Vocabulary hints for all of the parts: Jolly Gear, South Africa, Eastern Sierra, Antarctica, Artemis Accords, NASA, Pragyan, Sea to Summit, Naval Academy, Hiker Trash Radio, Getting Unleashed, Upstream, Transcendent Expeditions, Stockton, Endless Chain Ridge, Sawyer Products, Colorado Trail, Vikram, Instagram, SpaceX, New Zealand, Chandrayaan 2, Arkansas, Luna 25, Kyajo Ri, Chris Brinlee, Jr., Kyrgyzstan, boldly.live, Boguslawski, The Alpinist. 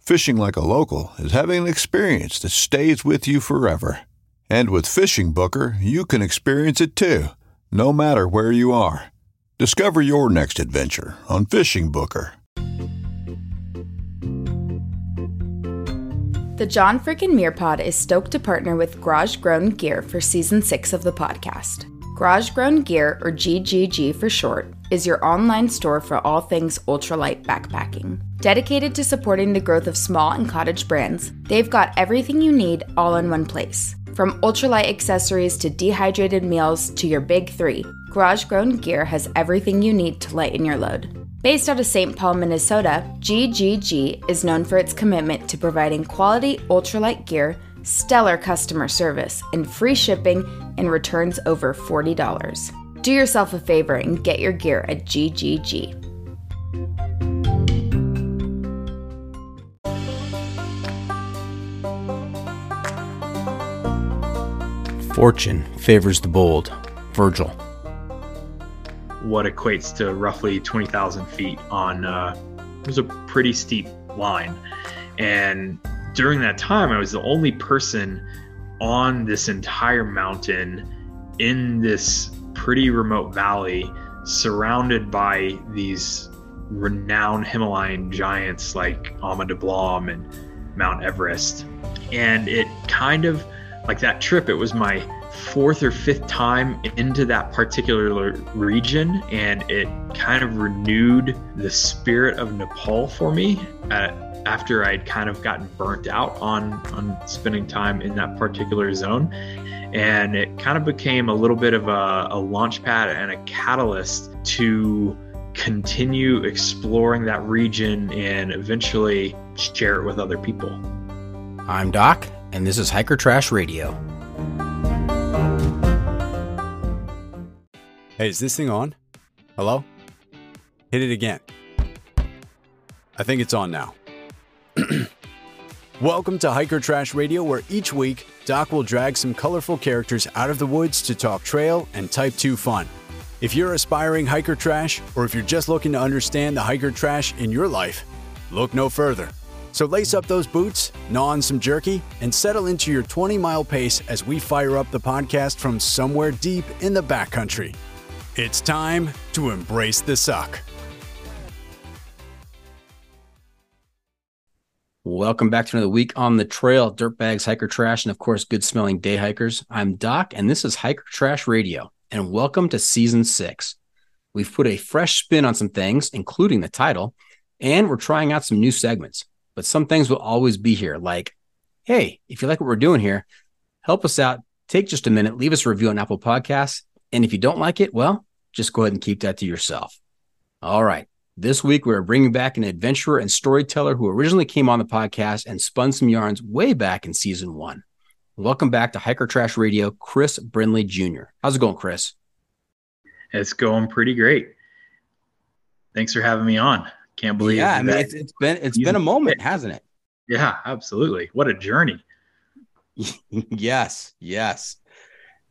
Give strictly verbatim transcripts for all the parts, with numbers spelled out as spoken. Fishing like a local is having an experience that stays with you forever. And with Fishing Booker, you can experience it too, no matter where you are. Discover your next adventure on Fishing Booker. The John Frickin' Mearpod is stoked to partner with Garage Grown Gear for Season six of the podcast. Garage Grown Gear, or G G G for short, is your online store for all things ultralight backpacking. Dedicated to supporting the growth of small and cottage brands, they've got everything you need all in one place. From ultralight accessories to dehydrated meals to your big three, Garage Grown Gear has everything you need to lighten your load. Based out of Saint Paul, Minnesota, G G G is known for its commitment to providing quality ultralight gear, stellar customer service, and free shipping and returns over forty dollars. Do yourself a favor and get your gear at G G G. Fortune favors the bold. Virgil. What equates to roughly twenty thousand feet on, uh, it was a pretty steep line. And during that time, I was the only person on this entire mountain in this pretty remote valley, surrounded by these renowned Himalayan giants like Ama Dablam and Mount Everest. And it kind of, like that trip, it was my fourth or fifth time into that particular region, and it kind of renewed the spirit of Nepal for me at, after I'd kind of gotten burnt out on, on spending time in that particular zone. And it kind of became a little bit of a, a launch pad and a catalyst to continue exploring that region and eventually share it with other people. I'm Doc, and this is Hiker Trash Radio. Hey, is this thing on? Hello? Hit it again. I think it's on now. Welcome to Hiker Trash Radio, where each week, Doc will drag some colorful characters out of the woods to talk trail and Type two fun. If you're aspiring hiker trash, or if you're just looking to understand the hiker trash in your life, look no further. So lace up those boots, gnaw on some jerky, and settle into your twenty-mile pace as we fire up the podcast from somewhere deep in the backcountry. It's time to embrace the suck. Welcome back to another week on the trail, dirtbags, hiker trash, and of course, good-smelling day hikers. I'm Doc, and this is Hiker Trash Radio, and welcome to Season six. We've put a fresh spin on some things, including the title, and we're trying out some new segments. But some things will always be here, like, hey, if you like what we're doing here, help us out take just a minute, leave us a review on Apple Podcasts. And if you don't like it, well, just go ahead and keep that to yourself. All right. This week, we're bringing back an adventurer and storyteller who originally came on the podcast and spun some yarns way back in season one. Welcome back to Hiker Trash Radio, Chris Brinlee, Junior How's it going, Chris? It's going pretty great. Thanks for having me on. Can't believe yeah, it. Yeah, I mean, it's, it's been it's been a moment, hasn't it? Yeah, absolutely. What a journey. Yes, yes.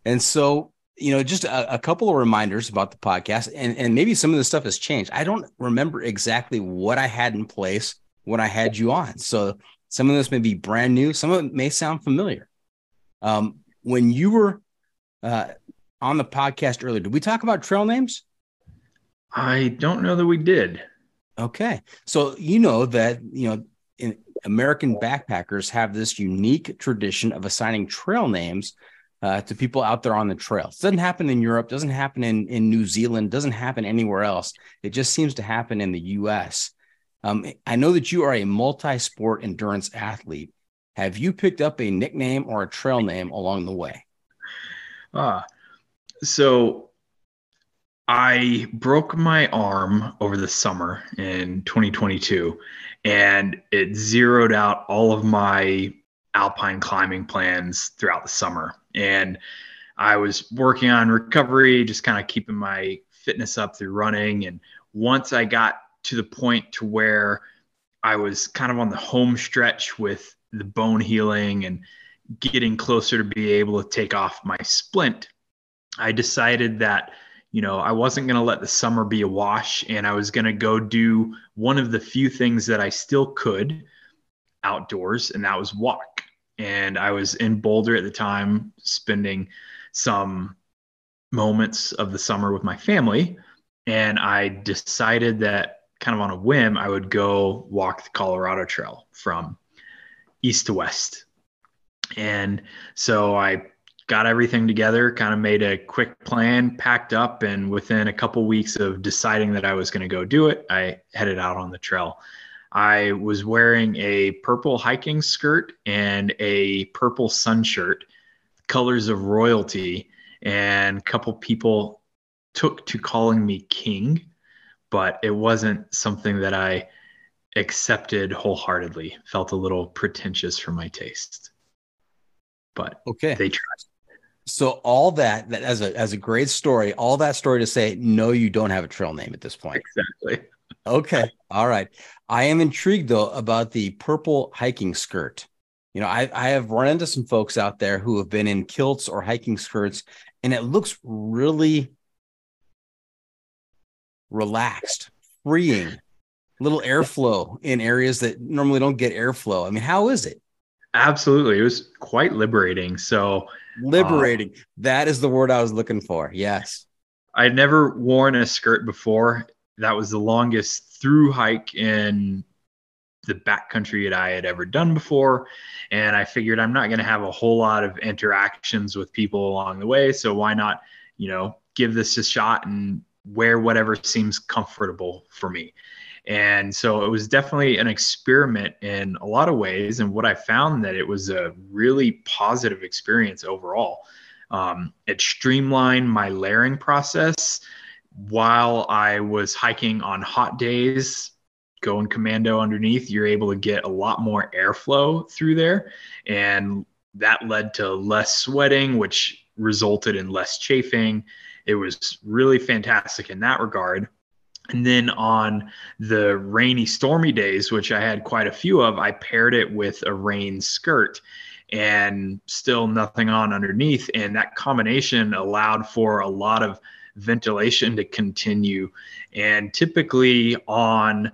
And so, you know, just a, a couple of reminders about the podcast, and, and maybe some of the stuff has changed. I don't remember exactly what I had in place when I had you on. So some of this may be brand new. Some of it may sound familiar. Um, when you were uh, on the podcast earlier, did we talk about trail names? I don't know that we did. Okay. So, you know that, you know, in American backpackers have this unique tradition of assigning trail names Uh, to people out there on the trails. Doesn't happen in Europe, doesn't happen in, in New Zealand, doesn't happen anywhere else. It just seems to happen in the U S. Um, I know that you are a multi-sport endurance athlete. Have you picked up a nickname or a trail name along the way? Uh, so I broke my arm over the summer in twenty twenty-two, and it zeroed out all of my alpine climbing plans throughout the summer. And I was working on recovery, just kind of keeping my fitness up through running. And once I got to the point to where I was kind of on the home stretch with the bone healing and getting closer to be able to take off my splint, I decided that, you know, I wasn't going to let the summer be a wash, and I was going to go do one of the few things that I still could outdoors, and that was walk. And I was in Boulder at the time, spending some moments of the summer with my family. And I decided that kind of on a whim, I would go walk the Colorado Trail from east to west. And so I got everything together, kind of made a quick plan, packed up, and within a couple weeks of deciding that I was going to go do it, I headed out on the trail. I was wearing a purple hiking skirt and a purple sun shirt, colors of royalty, and a couple people took to calling me king, but it wasn't something that I accepted wholeheartedly. Felt a little pretentious for my taste, but okay, they tried. So all that, that as a as a great story, all that story to say, no, you don't have a trail name at this point. Exactly. Okay. All right. I am intrigued though about the purple hiking skirt. You know, I, I have run into some folks out there who have been in kilts or hiking skirts, and it looks really relaxed, freeing, little airflow in areas that normally don't get airflow. I mean, how is it? Absolutely. It was quite liberating. So liberating. Uh, that is the word I was looking for. Yes. I'd never worn a skirt before. That was the longest through hike in the backcountry that I had ever done before. And I figured I'm not going to have a whole lot of interactions with people along the way. So why not, you know, give this a shot and wear whatever seems comfortable for me. And so it was definitely an experiment in a lot of ways. And what I found that it was a really positive experience overall. Um, it streamlined my layering process. While I was hiking on hot days, going commando underneath, you're able to get a lot more airflow through there. And that led to less sweating, which resulted in less chafing. It was really fantastic in that regard. And then on the rainy, stormy days, which I had quite a few of, I paired it with a rain skirt and still nothing on underneath. And that combination allowed for a lot of ventilation to continue. And typically on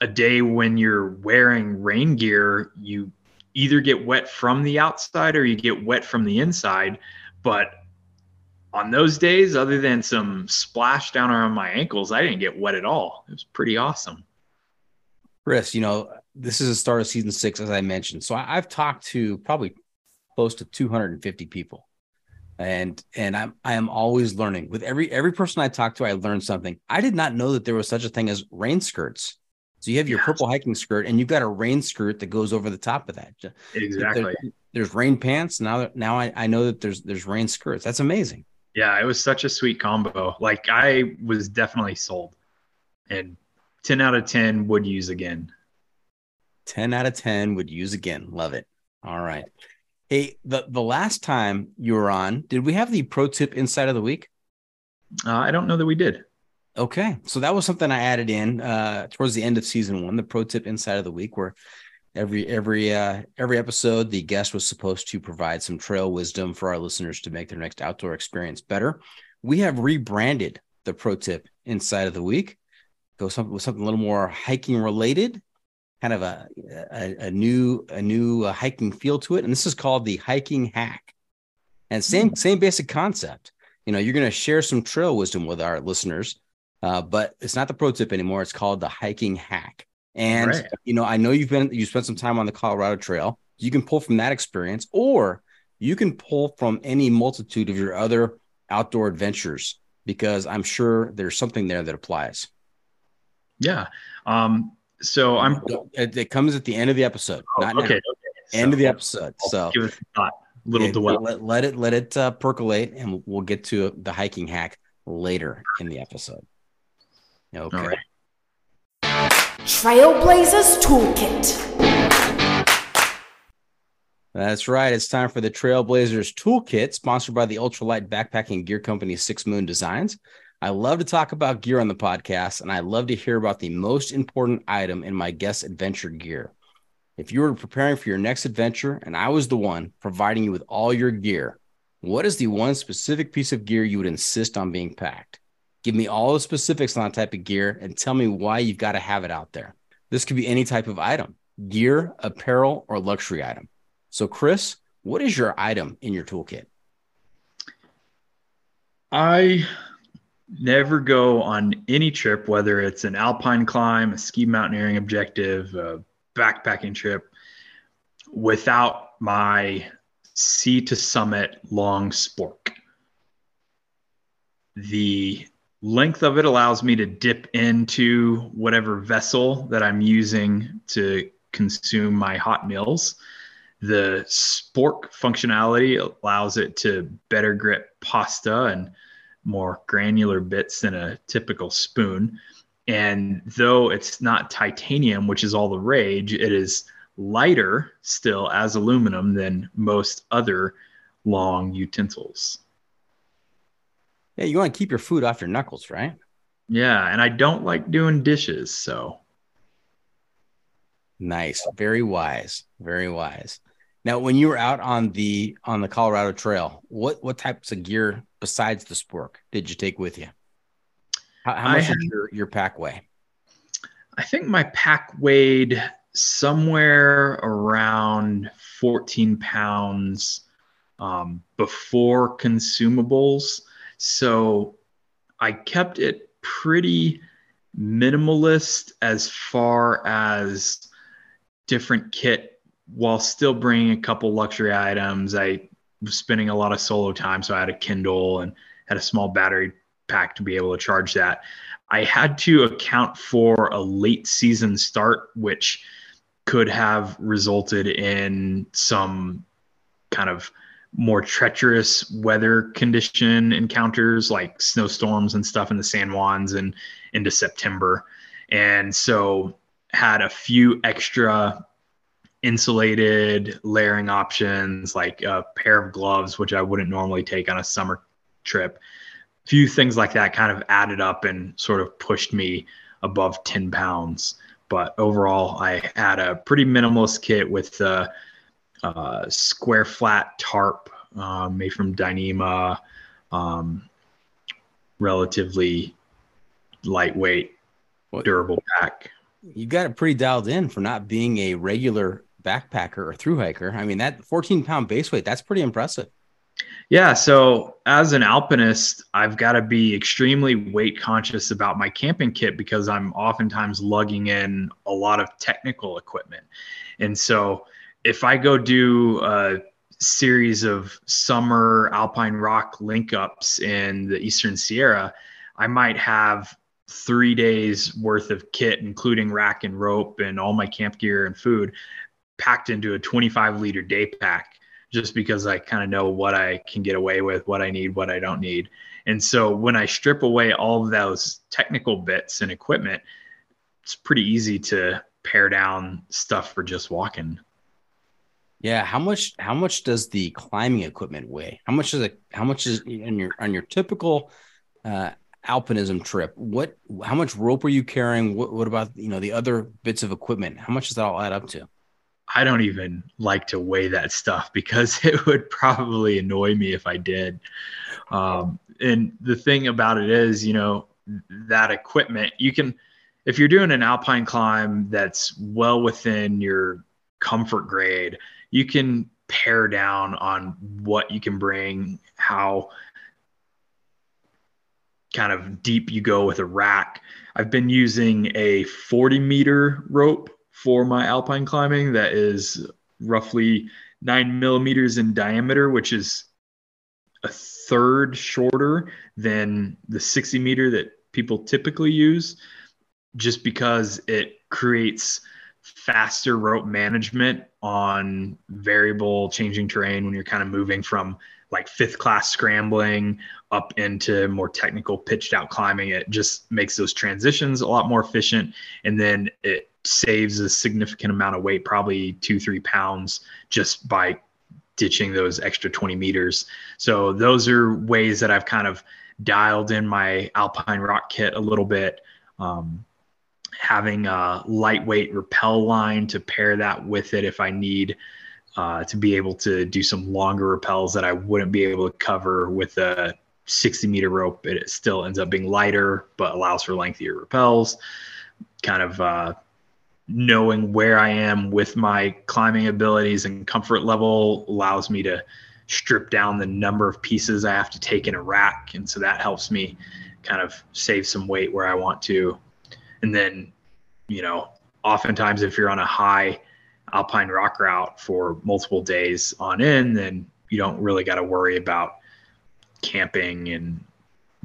a day when you're wearing rain gear, you either get wet from the outside or you get wet from the inside. But on those days, other than some splash down around my ankles, I didn't get wet at all. It was pretty awesome. Chris, you know, this is the start of season six, as I mentioned. So I've talked to probably close to two hundred fifty people. And and I'm I am always learning. With every every person I talk to, I learn something. I did not know that there was such a thing as rain skirts. So you have your yes. purple hiking skirt, and you've got a rain skirt that goes over the top of that. Exactly. There, there's rain pants. Now that now I, I know that there's there's rain skirts. That's amazing. Yeah, it was such a sweet combo. Like, I was definitely sold, and ten out of ten would use again. ten out of ten would use again. Love it. All right. Hey, the, the last time you were on, did we have the pro tip insight of the week? Uh, I don't know that we did. Okay. So that was something I added in uh, towards the end of season one, the pro tip insight of the week, where every, every, uh, every episode, the guest was supposed to provide some trail wisdom for our listeners to make their next outdoor experience better. We have rebranded the pro tip insight of the week. Go something with something a little more hiking related, kind of a, a, a new, a new uh, hiking feel to it. And this is called the hiking hack, and same, same basic concept. You know, you're going to share some trail wisdom with our listeners, uh, but it's not the pro tip anymore. It's called the hiking hack. And, right. you know, I know you've been, you spent some time on the Colorado Trail. You can pull from that experience, or you can pull from any multitude of your other outdoor adventures, because I'm sure there's something there that applies. Yeah. Um, so I'm, it, it comes at the end of the episode, oh, not okay, okay. End so, of the episode. I'll so give it a thought, little it, dwell. Let, let it, let it uh, percolate, and we'll get to the hiking hack later in the episode. Okay. All right. Trailblazers Toolkit. That's right. It's time for the Trailblazers Toolkit, sponsored by the ultralight backpacking gear company, Six Moon Designs. I love to talk about gear on the podcast, and I love to hear about the most important item in my guest's adventure gear. If you were preparing for your next adventure and I was the one providing you with all your gear, what is the one specific piece of gear you would insist on being packed? Give me all the specifics on that type of gear and tell me why you've got to have it out there. This could be any type of item, gear, apparel, or luxury item. So, Chris, what is your item in your toolkit? I... Never go on any trip, whether it's an alpine climb, a ski mountaineering objective, a backpacking trip, without my Sea to Summit long spork. The length of it allows me to dip into whatever vessel that I'm using to consume my hot meals. The spork functionality allows it to better grip pasta and more granular bits than a typical spoon. And though it's not titanium, which is all the rage, it is lighter still as aluminum than most other long utensils. Yeah, you want to keep your food off your knuckles, right? Yeah, and I don't like doing dishes, so. Nice. Very wise. Very wise. Now, when you were out on the on the Colorado Trail, what what types of gear besides the spork did you take with you? How, how much had, did your, your pack weigh? I think my pack weighed somewhere around fourteen pounds um, before consumables. So I kept it pretty minimalist as far as different kit, while still bringing a couple luxury items. I was spending a lot of solo time, so I had a Kindle and had a small battery pack to be able to charge that. I had to account for a late season start, which could have resulted in some kind of more treacherous weather condition encounters, like snowstorms and stuff in the San Juans and into September. And so had a few extra insulated layering options, like a pair of gloves, which I wouldn't normally take on a summer trip. A few things like that kind of added up and sort of pushed me above ten pounds. But overall, I had a pretty minimalist kit with a, a square flat tarp uh, made from Dyneema, um, relatively lightweight, durable pack. You got it pretty dialed in for not being a regular backpacker or thru hiker. I mean, that fourteen pound base weight, that's pretty impressive. Yeah. So as an alpinist, I've got to be extremely weight conscious about my camping kit, because I'm oftentimes lugging in a lot of technical equipment. And so if I go do a series of summer alpine rock link ups in the Eastern Sierra, I might have three days worth of kit, including rack and rope and all my camp gear and food, packed into a twenty-five liter day pack. just because I kind of know what I can get away with, what I need, what I don't need. And so when I strip away all of those technical bits and equipment, it's pretty easy to pare down stuff for just walking. Yeah. How much, how much does the climbing equipment weigh? How much is it? How much is on your, on your typical, uh, alpinism trip? What, how much rope are you carrying? What, what about, you know, the other bits of equipment? How much does that all add up to? I don't even like to weigh that stuff because it would probably annoy me if I did. Um, and the thing about it is, you know, that equipment, you can, if you're doing an alpine climb that's well within your comfort grade, you can pare down on what you can bring, how kind of deep you go with a rack. I've been using a forty meter rope for my alpine climbing that is roughly nine millimeters in diameter, which is a third shorter than the sixty meter that people typically use, just because it creates faster rope management on variable changing terrain when you're kind of moving from like fifth class scrambling up into more technical pitched out climbing. It just makes those transitions a lot more efficient. And then it saves a significant amount of weight, probably two, three pounds just by ditching those extra twenty meters. So those are ways that I've kind of dialed in my alpine rock kit a little bit. Um, having a lightweight rappel line to pair that with it if I need uh, to be able to do some longer rappels that I wouldn't be able to cover with a sixty meter rope. It still ends up being lighter, but allows for lengthier rappels. Kind of uh, knowing where I am with my climbing abilities and comfort level allows me to strip down the number of pieces I have to take in a rack. And so that helps me kind of save some weight where I want to. And then, you know, oftentimes if you're on a high alpine rock route for multiple days on end, then you don't really got to worry about camping and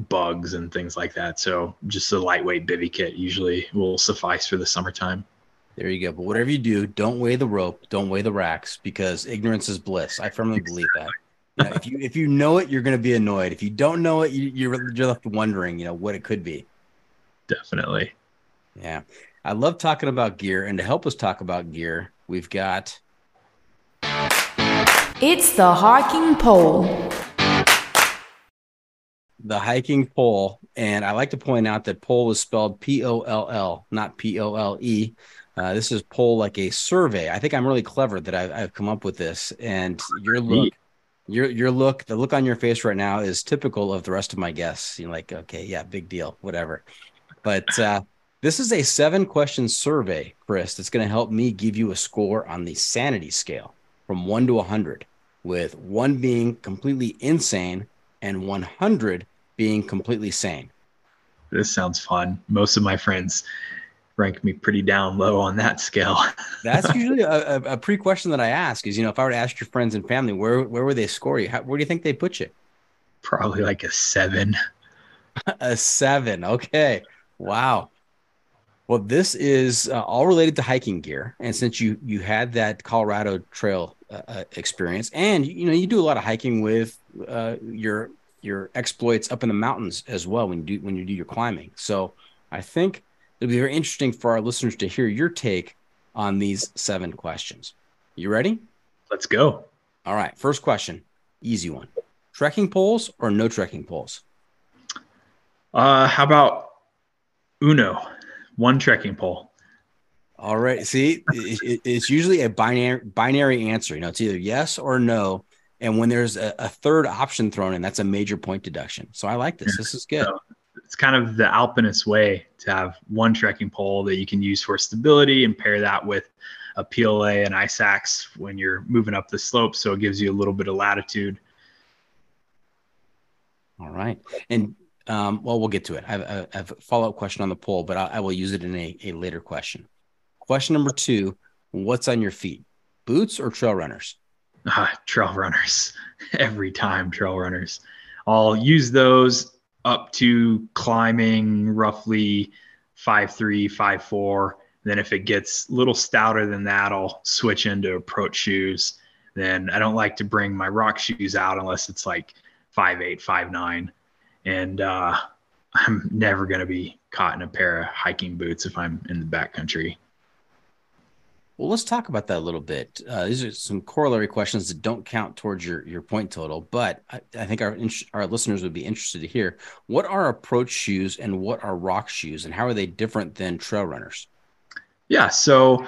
bugs and things like that. So just a lightweight bivy kit usually will suffice for the summertime. There you go. But whatever you do, don't weigh the rope, don't weigh the racks, because ignorance is bliss. I firmly believe that. You know, if you if you know it, you're going to be annoyed. If you don't know it, you, you're you're left wondering, you know, what it could be. Definitely. Yeah. I love talking about gear, and to help us talk about gear, we've got... It's the hiking pole. The hiking pole. And I like to point out that pole is spelled P O L L, not P O L E. Uh, this is pole like a survey. I think I'm really clever that I, I've come up with this. And your look, your your look, the look on your face right now is typical of the rest of my guests. You're like, okay, yeah, big deal, whatever. But uh, this is a seven-question survey, Chris, that's going to help me give you a score on the sanity scale from one to one hundred, with one being completely insane and one hundred being completely sane. This sounds fun. Most of my friends rank me pretty down low on that scale. That's usually a, a pre-question that I ask is, you know, if I were to ask your friends and family, where, where would they score you? How, where do you think they put you? Probably like a seven. A seven. Okay. Wow. Well, this is uh, all related to hiking gear. And since you you had that Colorado Trail uh, experience, and you know you do a lot of hiking with uh, your your exploits up in the mountains as well when you do when you do your climbing. So I think it'll be very interesting for our listeners to hear your take on these seven questions. You ready? Let's go. All right. First question, easy one: trekking poles or no trekking poles? Uh, how about Uno, one trekking pole. All right. See, it, it's usually a binary binary answer. You know, it's either yes or no. And when there's a, a third option thrown in, that's a major point deduction. So I like this. Yeah. This is good. So it's kind of the alpinist way to have one trekking pole that you can use for stability and pair that with a P L A and ice axe when you're moving up the slope. So it gives you a little bit of latitude. All right. And Um, well, we'll get to it. I have, I have a follow-up question on the poll, but I, I will use it in a, a later question. Question number two, what's on your feet? Boots or trail runners? Uh, trail runners. Every time, trail runners. I'll use those up to climbing roughly five three, five four. Then if it gets a little stouter than that, I'll switch into approach shoes. Then I don't like to bring my rock shoes out unless it's like five eight, five nine. And uh, I'm never going to be caught in a pair of hiking boots if I'm in the backcountry. Well, let's talk about that a little bit. Uh, these are some corollary questions that don't count towards your, your point total, but I, I think our our listeners would be interested to hear. What are approach shoes and what are rock shoes, and how are they different than trail runners? Yeah, so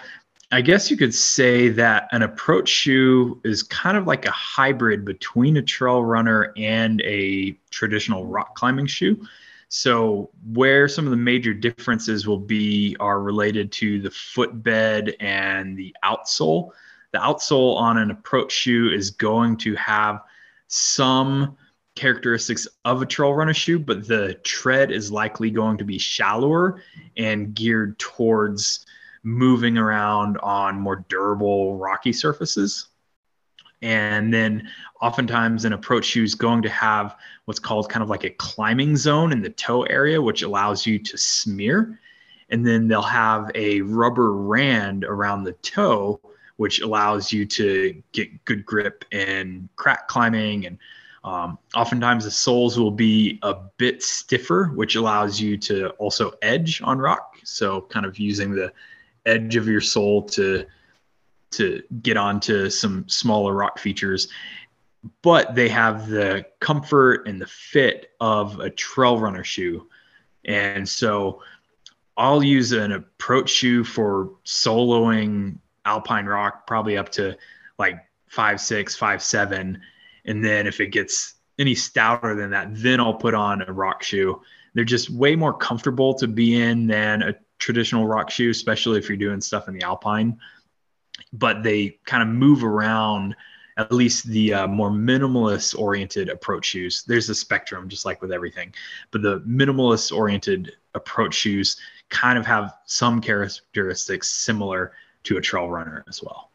I guess you could say that an approach shoe is kind of like a hybrid between a trail runner and a traditional rock climbing shoe. So where some of the major differences will be are related to the footbed and the outsole. The outsole on an approach shoe is going to have some characteristics of a trail runner shoe, but the tread is likely going to be shallower and geared towards moving around on more durable, rocky surfaces. And then oftentimes an approach shoe is going to have what's called kind of like a climbing zone in the toe area, which allows you to smear. And then they'll have a rubber rand around the toe, which allows you to get good grip and crack climbing. And um, oftentimes the soles will be a bit stiffer, which allows you to also edge on rock. So kind of using the edge of your sole to to get onto some smaller rock features, but they have the comfort and the fit of a trail runner shoe. And so I'll use an approach shoe for soloing alpine rock, probably up to like five, six, five, seven. And then if it gets any stouter than that, then I'll put on a rock shoe. They're just way more comfortable to be in than a traditional rock shoe, especially if you're doing stuff in the alpine. But they kind of move around, at least the uh, more minimalist oriented approach shoes. There's a spectrum, just like with everything, but the minimalist oriented approach shoes kind of have some characteristics similar to a trail runner as well.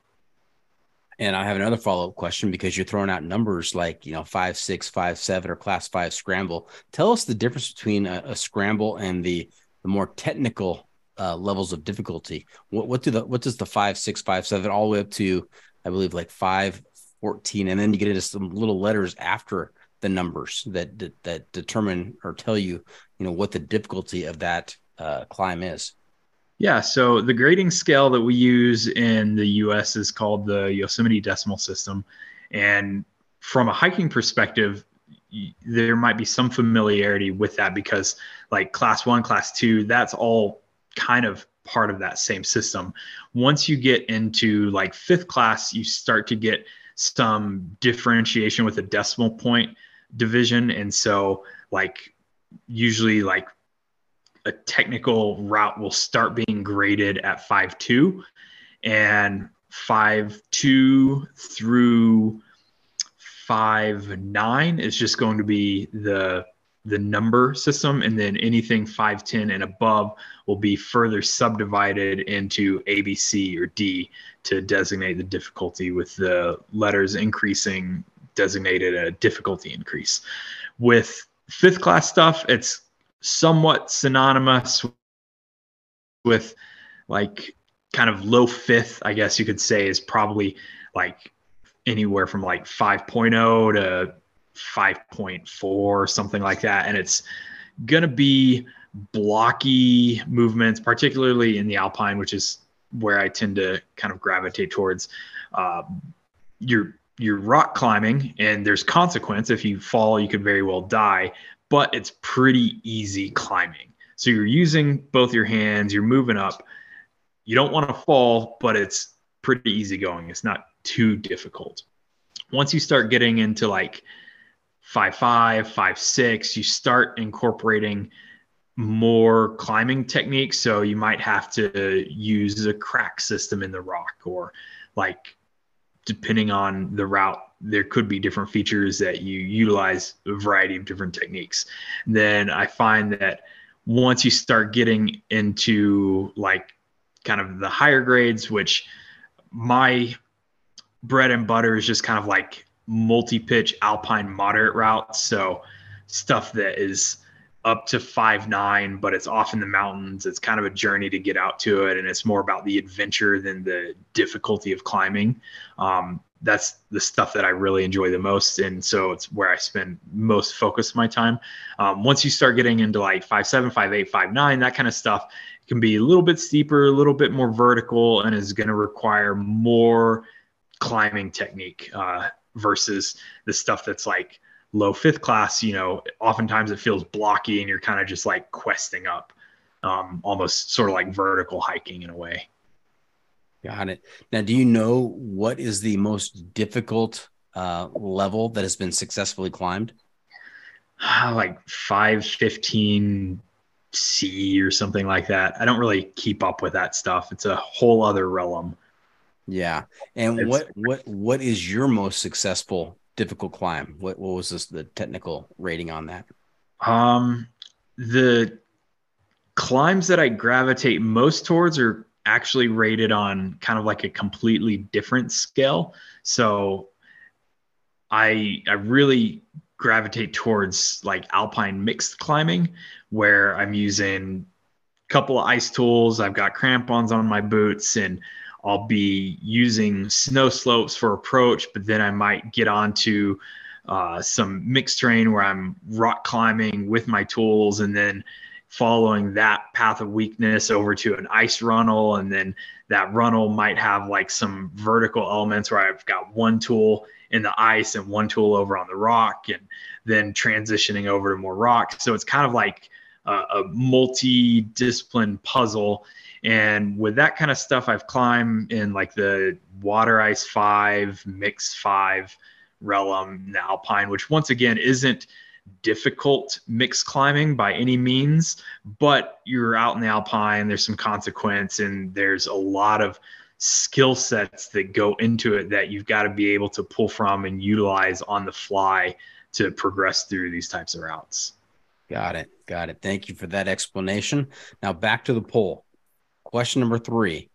And I have another follow-up question, because you're throwing out numbers like, you know, five, six, five, seven, or class five scramble. Tell us the difference between a, a scramble and the, the more technical Uh, levels of difficulty. What what do the what does the five six five seven all the way up to, I believe, like five fourteen, and then you get into some little letters after the numbers that that, that determine or tell you you know what the difficulty of that uh, climb is. Yeah, so the grading scale that we use in the U S is called the Yosemite Decimal System, and from a hiking perspective, there might be some familiarity with that because like class one, class two, that's all kind of part of that same system. Once you get into like fifth class, you start to get some differentiation with a decimal point division. And so like usually like a technical route will start being graded at five two, and five two through five nine is just going to be the the number system. And then anything five ten and above will be further subdivided into A, B, C, or D to designate the difficulty, with the letters increasing designated a difficulty increase. With fifth class stuff, it's somewhat synonymous with like kind of low fifth, I guess you could say, is probably like anywhere from like five point oh to five point four, something like that. And it's going to be blocky movements, particularly in the alpine, which is where I tend to kind of gravitate towards. Uh, you're, you're rock climbing, and there's consequence. If you fall, you could very well die, but it's pretty easy climbing. So you're using both your hands, you're moving up. You don't want to fall, but it's pretty easy going. It's not too difficult. Once you start getting into like five, five, five, six, you start incorporating more climbing techniques. So you might have to use a crack system in the rock, or like, depending on the route, there could be different features that you utilize a variety of different techniques. And then I find that once you start getting into like kind of the higher grades, which my bread and butter is just kind of like multi-pitch alpine moderate routes. So stuff that is up to five nine, but it's off in the mountains. It's kind of a journey to get out to it, and it's more about the adventure than the difficulty of climbing. Um, that's the stuff that I really enjoy the most. And so it's where I spend most focus of my time. Um, once you start getting into like five, seven, five, eight, five, nine, that kind of stuff can be a little bit steeper, a little bit more vertical, and is going to require more climbing technique, uh, versus the stuff that's like low fifth class. You know, oftentimes it feels blocky and you're kind of just like questing up, um, almost sort of like vertical hiking in a way. Got it. Now, do you know what is the most difficult uh, level that has been successfully climbed? Like five fifteen C or something like that. I don't really keep up with that stuff. It's a whole other realm. Yeah. And it's, what what what is your most successful difficult climb? What what was this, the technical rating on that? Um, the climbs that I gravitate most towards are actually rated on kind of like a completely different scale. So I I really gravitate towards like alpine mixed climbing, where I'm using a couple of ice tools. I've got crampons on my boots, and I'll be using snow slopes for approach, but then I might get onto uh, some mixed terrain where I'm rock climbing with my tools, and then following that path of weakness over to an ice runnel. And then that runnel might have like some vertical elements where I've got one tool in the ice and one tool over on the rock, and then transitioning over to more rock. So it's kind of like a, a multi-discipline puzzle. And with that kind of stuff, I've climbed in like the water ice five, mix five realm, the alpine, which once again isn't difficult mixed climbing by any means, but you're out in the alpine, there's some consequence, and there's a lot of skill sets that go into it that you've got to be able to pull from and utilize on the fly to progress through these types of routes. Got it. Got it. Thank you for that explanation. Now back to the poll. Question number three,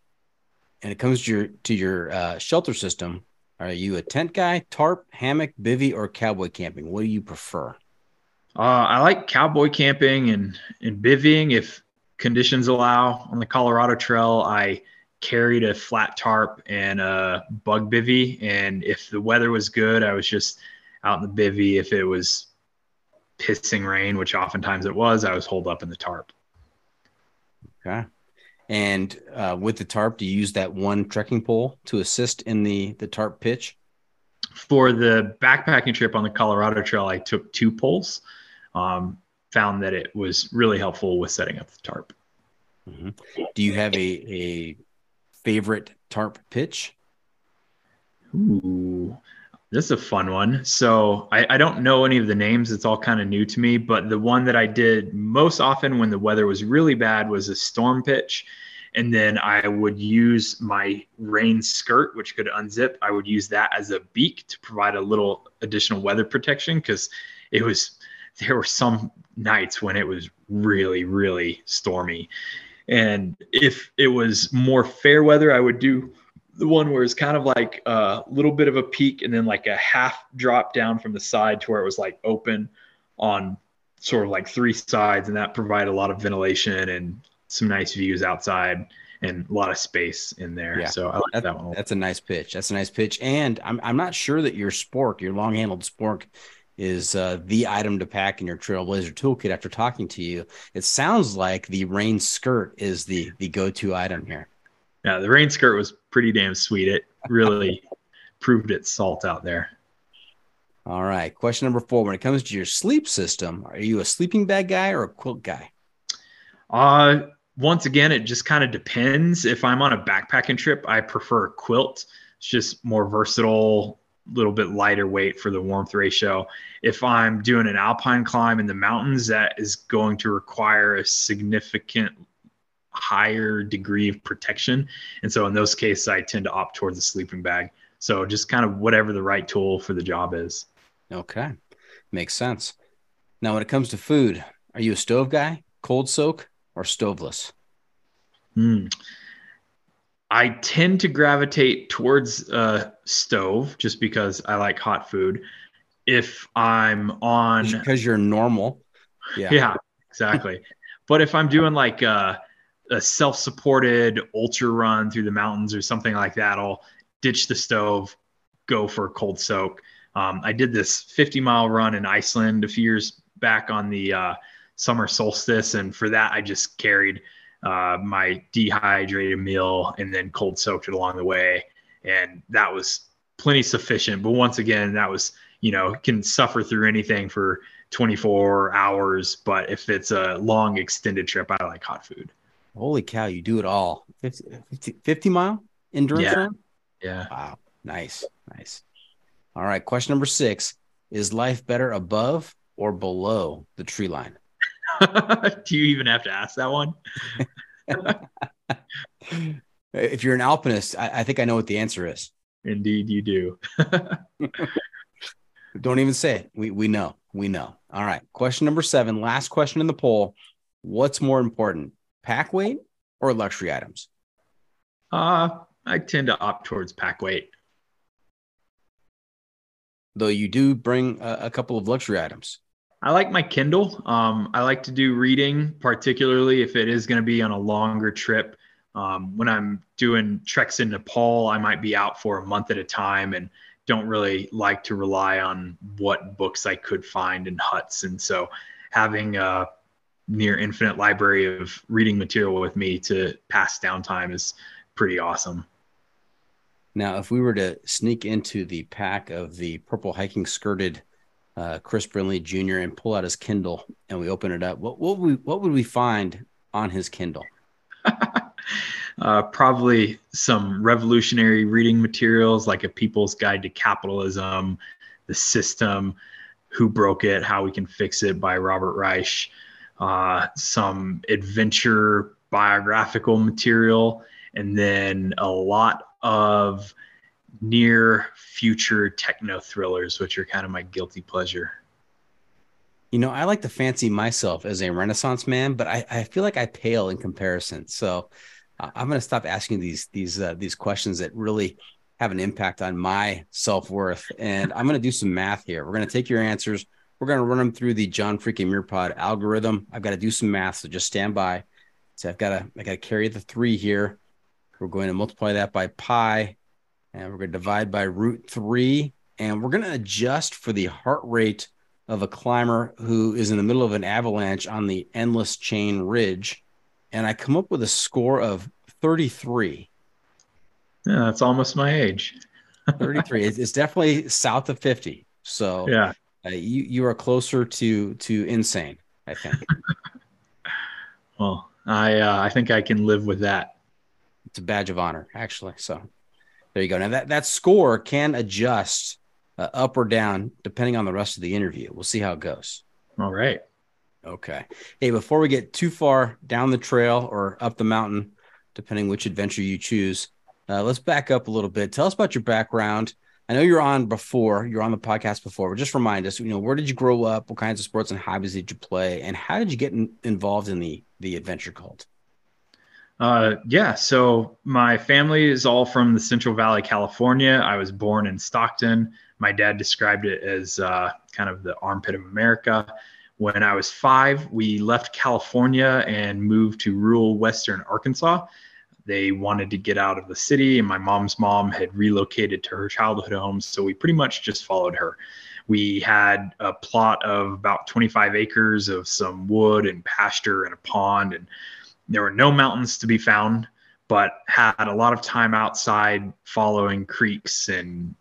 and it comes to your, to your uh, shelter system. Are you a tent guy, tarp, hammock, bivy, or cowboy camping? What do you prefer? Uh, I like cowboy camping and, and bivvying if conditions allow. On the Colorado Trail, I carried a flat tarp and a bug bivy. And if the weather was good, I was just out in the bivy. If it was pissing rain, which oftentimes it was, I was holed up in the tarp. Okay. And uh, with the tarp, do you use that one trekking pole to assist in the, the tarp pitch? For the backpacking trip on the Colorado Trail, I took two poles. Um, found that it was really helpful with setting up the tarp. Mm-hmm. Do you have a, a favorite tarp pitch? Ooh, this is a fun one. So I, I don't know any of the names. It's all kind of new to me, but the one that I did most often when the weather was really bad was a storm pitch. And then I would use my rain skirt, which could unzip. I would use that as a beak to provide a little additional weather protection, because it was, there were some nights when it was really, really stormy. And if it was more fair weather, I would do the one where it's kind of like a little bit of a peak and then like a half drop down from the side to where it was like open on sort of like three sides. And that provided a lot of ventilation and some nice views outside and a lot of space in there. Yeah. So I like that, that one. That's a nice pitch. That's a nice pitch. And I'm I'm not sure that your spork, your long handled spork, is uh, the item to pack in your Trailblazer toolkit after talking to you. It sounds like the rain skirt is the, the go-to item here. Yeah, the rain skirt was pretty damn sweet. It really proved its salt out there. All right. Question number four, when it comes to your sleep system, are you a sleeping bag guy or a quilt guy? Uh, once again, it just kind of depends. If I'm on a backpacking trip, I prefer a quilt. It's just more versatile, little bit lighter weight for the warmth ratio. If I'm doing an alpine climb in the mountains, that is going to require a significant higher degree of protection. And so in those cases, I tend to opt towards a sleeping bag. So just kind of whatever the right tool for the job is. Okay. Makes sense. Now, when it comes to food, are you a stove guy, cold soak, or stoveless? Hmm. I tend to gravitate towards a stove just because I like hot food. If I'm on... Because you're normal. Yeah, yeah, exactly. But if I'm doing like a, a self-supported ultra run through the mountains or something like that, I'll ditch the stove, go for a cold soak. Um, I did this fifty mile run in Iceland a few years back on the uh, summer solstice. And for that, I just carried uh, my dehydrated meal and then cold soaked it along the way. And that was plenty sufficient. But once again, that was, you know, can suffer through anything for twenty-four hours. But if it's a long extended trip, I like hot food. Holy cow. You do it all. fifty, fifty, fifty mile endurance yeah. run? Yeah. Wow. Nice. Nice. All right. Question number six, is life better above or below the tree line? Do you even have to ask that one? If you're an alpinist, I, I think I know what the answer is. Indeed, you do. Don't even say it. We we know. We know. All right. Question number seven. Last question in the poll. What's more important, pack weight or luxury items? Uh, I tend to opt towards pack weight. Though you do bring a, a couple of luxury items. I like my Kindle. Um, I like to do reading, particularly if it is going to be on a longer trip. Um, when I'm doing treks in Nepal, I might be out for a month at a time and don't really like to rely on what books I could find in huts. And so having a near infinite library of reading material with me to pass downtime is pretty awesome. Now, if we were to sneak into the pack of the purple hiking skirted uh, Chris Brinlee, Junior and pull out his Kindle and we open it up, what, what, would, we, what would we find on his Kindle? Uh, probably some revolutionary reading materials like A People's Guide to Capitalism, The System, Who Broke It, How We Can Fix It by Robert Reich, uh, some adventure biographical material, and then a lot of near future techno thrillers, which are kind of my guilty pleasure. You know, I like to fancy myself as a Renaissance man, but I, I feel like I pale in comparison. So uh, I'm going to stop asking these these uh, these questions that really have an impact on my self-worth. And I'm going to do some math here. We're going to take your answers. We're going to run them through the John Freaking Muirpod algorithm. I've got to do some math, so just stand by. So I've got to I got to carry the three here. We're going to multiply that by pi, and we're going to divide by root three, and we're going to adjust for the heart rate of a climber who is in the middle of an avalanche on the Endless Chain Ridge. And I come up with a score of thirty-three. Yeah, that's almost my age. thirty-three. It's definitely south of fifty. So yeah, uh, you, you are closer to, to insane, I think. Well, I, uh, I think I can live with that. It's a badge of honor, actually. So there you go. Now that, that score can adjust Uh, up or down, depending on the rest of the interview. We'll see how it goes. All right. Okay. Hey, before we get too far down the trail or up the mountain, depending which adventure you choose, uh, let's back up a little bit. Tell us about your background. I know you're on before, you're on the podcast before, but just remind us, you know, where did you grow up? What kinds of sports and hobbies did you play? And how did you get in, involved in the, the adventure cult? Uh, yeah. So my family is all from the Central Valley, California. I was born in Stockton. My dad described it as uh, kind of the armpit of America. When I was five, we left California and moved to rural Western Arkansas. They wanted to get out of the city, and my mom's mom had relocated to her childhood home, so we pretty much just followed her. We had a plot of about twenty-five acres of some wood and pasture and a pond, and there were no mountains to be found, but had a lot of time outside following creeks and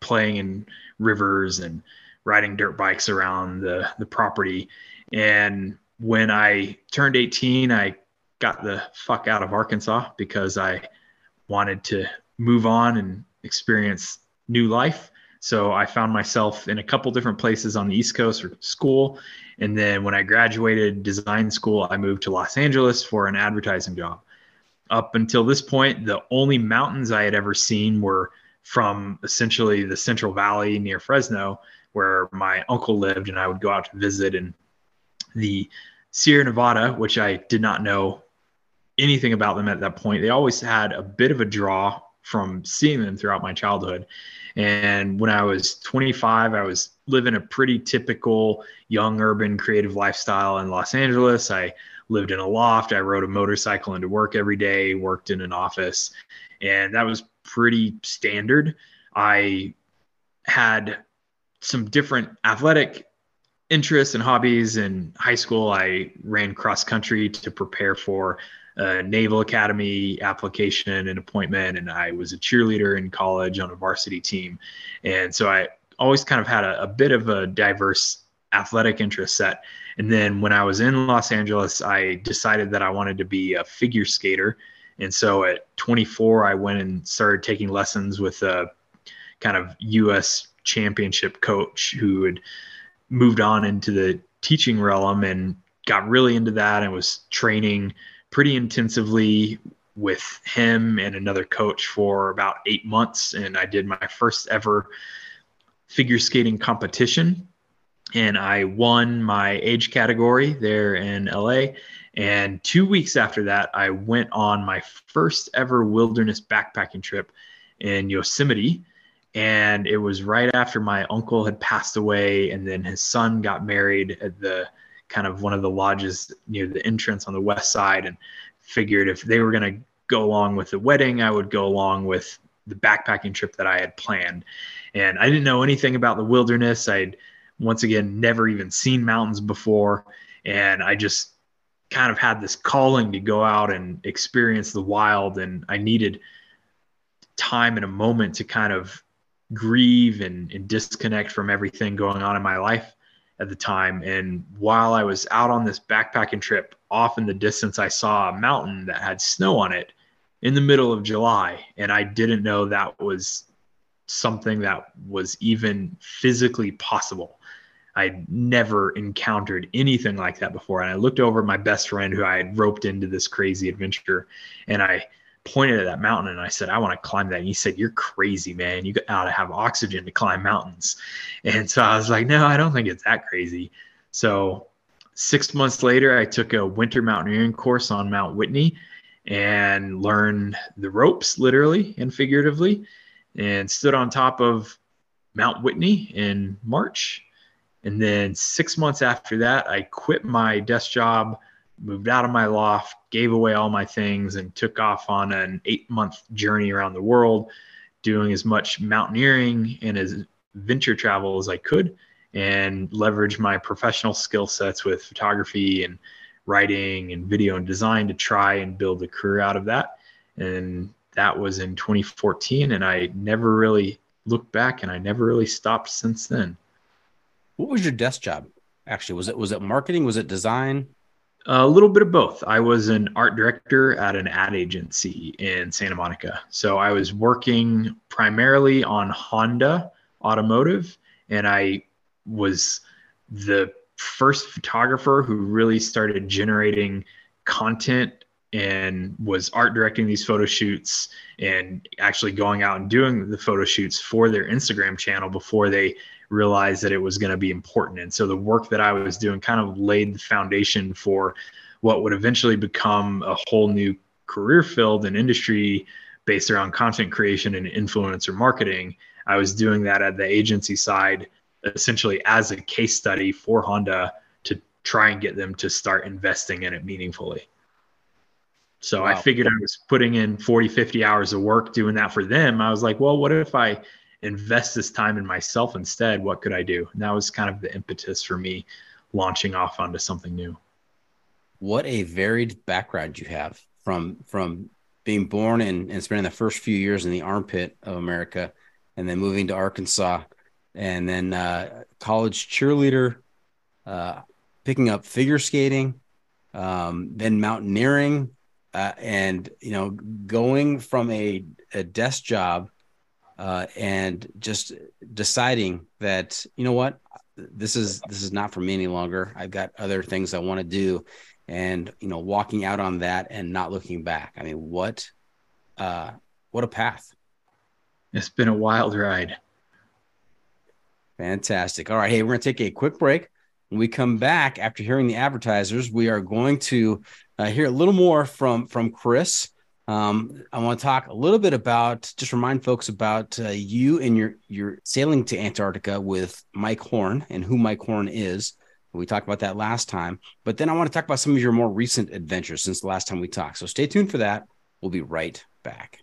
playing in rivers and riding dirt bikes around the, the property. And when I turned eighteen, I got the fuck out of Arkansas because I wanted to move on and experience new life. So I found myself in a couple different places on the East Coast for school. And then when I graduated design school, I moved to Los Angeles for an advertising job. Up until this point, the only mountains I had ever seen were from essentially the Central Valley near Fresno, where my uncle lived, and I would go out to visit, and the Sierra Nevada, which I did not know anything about them at that point. They always had a bit of a draw from seeing them throughout my childhood. And when I was twenty-five, I was living a pretty typical young urban creative lifestyle in Los Angeles. I lived in a loft. I rode a motorcycle into work every day, worked in an office, and that was pretty standard. I had some different athletic interests and hobbies. In high school, I ran cross country to prepare for a Naval Academy application and appointment. And I was a cheerleader in college on a varsity team. And so I always kind of had a, a bit of a diverse athletic interest set. And then when I was in Los Angeles, I decided that I wanted to be a figure skater. And so at twenty-four, I went and started taking lessons with a kind of U S championship coach who had moved on into the teaching realm and got really into that, and was training pretty intensively with him and another coach for about eight months. And I did my first ever figure skating competition, and I won my age category there in L A. And two weeks after that, I went on my first ever wilderness backpacking trip in Yosemite. And it was right after my uncle had passed away, and then his son got married at the kind of one of the lodges near the entrance on the west side, and figured if they were going to go along with the wedding, I would go along with the backpacking trip that I had planned. And I didn't know anything about the wilderness. I'd once again never even seen mountains before. And I just kind of had this calling to go out and experience the wild. And I needed time and a moment to kind of grieve and, and disconnect from everything going on in my life at the time. And while I was out on this backpacking trip, off in the distance, I saw a mountain that had snow on it in the middle of July. And I didn't know that was something that was even physically possible. I'd never encountered anything like that before. And I looked over at my best friend who I had roped into this crazy adventure, and I pointed at that mountain and I said, I want to climb that. And he said, you're crazy, man. You got to have oxygen to climb mountains. And so I was like, no, I don't think it's that crazy. So six months later, I took a winter mountaineering course on Mount Whitney and learned the ropes literally and figuratively, and stood on top of Mount Whitney in March. And then six months after that, I quit my desk job, moved out of my loft, gave away all my things, and took off on an eight month journey around the world, doing as much mountaineering and as venture travel as I could, and leverage my professional skill sets with photography and writing and video and design to try and build a career out of that. And that was in twenty fourteen. And I never really looked back, and I never really stopped since then. What was your desk job? Actually, was it, was it marketing? Was it design? A little bit of both. I was an art director at an ad agency in Santa Monica. So I was working primarily on Honda automotive, and I was the first photographer who really started generating content and was art directing these photo shoots and actually going out and doing the photo shoots for their Instagram channel before they realized that it was going to be important. And so the work that I was doing kind of laid the foundation for what would eventually become a whole new career field and industry based around content creation and influencer marketing. I was doing that at the agency side, essentially as a case study for Honda to try and get them to start investing in it meaningfully. So wow. I figured I was putting in forty, fifty hours of work doing that for them. I was like, well, what if I invest this time in myself instead? What could I do? And that was kind of the impetus for me launching off onto something new. What a varied background you have, from, from being born and, and spending the first few years in the armpit of America, and then moving to Arkansas, and then uh, college cheerleader, uh, picking up figure skating, um, then mountaineering. Uh, and, you know, going from a, a desk job uh, and just deciding that, you know what, this is this is not for me any longer. I've got other things I want to do. And, you know, walking out on that and not looking back. I mean, what uh, what a path. It's been a wild ride. Fantastic. All right. Hey, we're going to take a quick break. When we come back after hearing the advertisers, we are going to uh, hear a little more from, from Chris. Um, I want to talk a little bit about, just remind folks about uh, you and your, your sailing to Antarctica with Mike Horn, and who Mike Horn is. We talked about that last time, but then I want to talk about some of your more recent adventures since the last time we talked. So stay tuned for that. We'll be right back.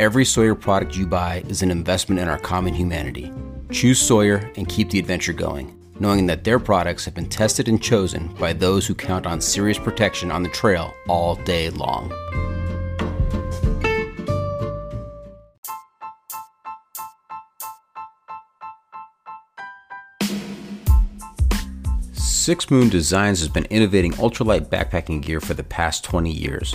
Every Sawyer product you buy is an investment in our common humanity. Choose Sawyer and keep the adventure going, knowing that their products have been tested and chosen by those who count on serious protection on the trail all day long. Six Moon Designs has been innovating ultralight backpacking gear for the past twenty years.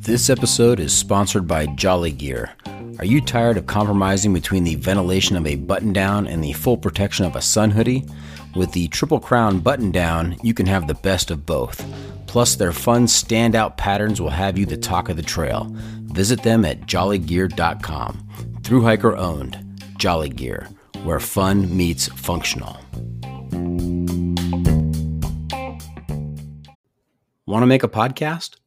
This episode is sponsored by Jolly Gear. Are you tired of compromising between the ventilation of a button-down and the full protection of a sun hoodie? With the Triple Crown button-down, you can have the best of both. Plus, their fun standout patterns will have you the talk of the trail. Visit them at jolly gear dot com. Through Hiker owned, Jolly Gear, where fun meets functional. Want to make a podcast?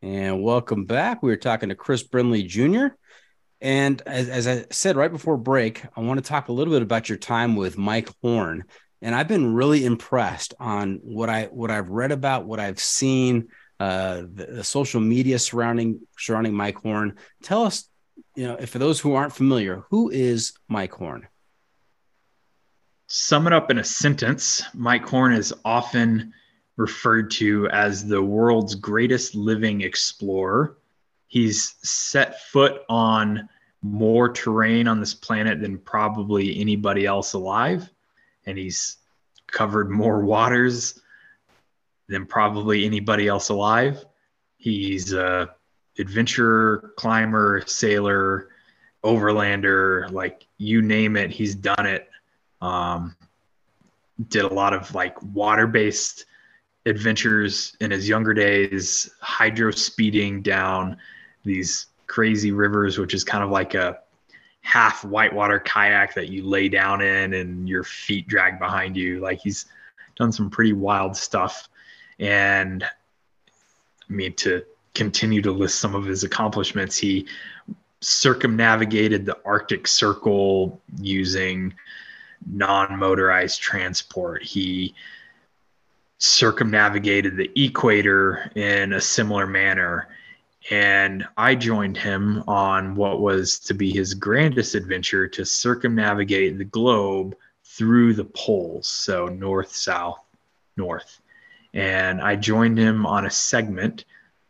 And welcome back. We were talking to Chris Brinlee, Junior And as, as I said right before break, I want to talk a little bit about your time with Mike Horn. And I've been really impressed on what, I, what I've read about, what I've seen, uh, the, the social media surrounding surrounding Mike Horn. Tell us, you know, for those who aren't familiar, who is Mike Horn? Sum it up in a sentence. Mike Horn is often referred to as the world's greatest living explorer. He's set foot on more terrain on this planet than probably anybody else alive. And he's covered more waters than probably anybody else alive. He's a adventurer, climber, sailor, overlander, like you name it, he's done it. Um, did a lot of like water-based adventures in his younger days, hydro speeding down these crazy rivers, which is kind of like a half whitewater kayak that you lay down in and your feet drag behind you. Like he's done some pretty wild stuff. And I mean, to continue to list some of his accomplishments, he circumnavigated the Arctic Circle using non-motorized transport. He circumnavigated the equator in a similar manner. And I joined him on what was to be his grandest adventure to circumnavigate the globe through the poles. So north, south, north. And I joined him on a segment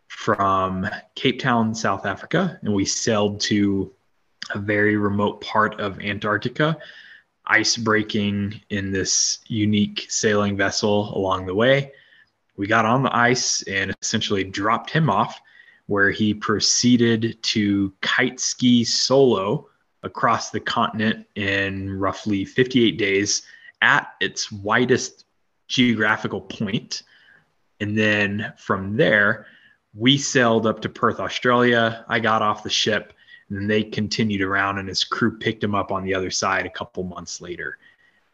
from Cape Town, South Africa. And we sailed to a very remote part of Antarctica, ice breaking in this unique sailing vessel along the way. We got on the ice and essentially dropped him off, where he proceeded to kite ski solo across the continent in roughly fifty-eight days at its widest geographical point. And then from there, we sailed up to Perth, Australia. I got off the ship, and then they continued around, and his crew picked him up on the other side a couple months later.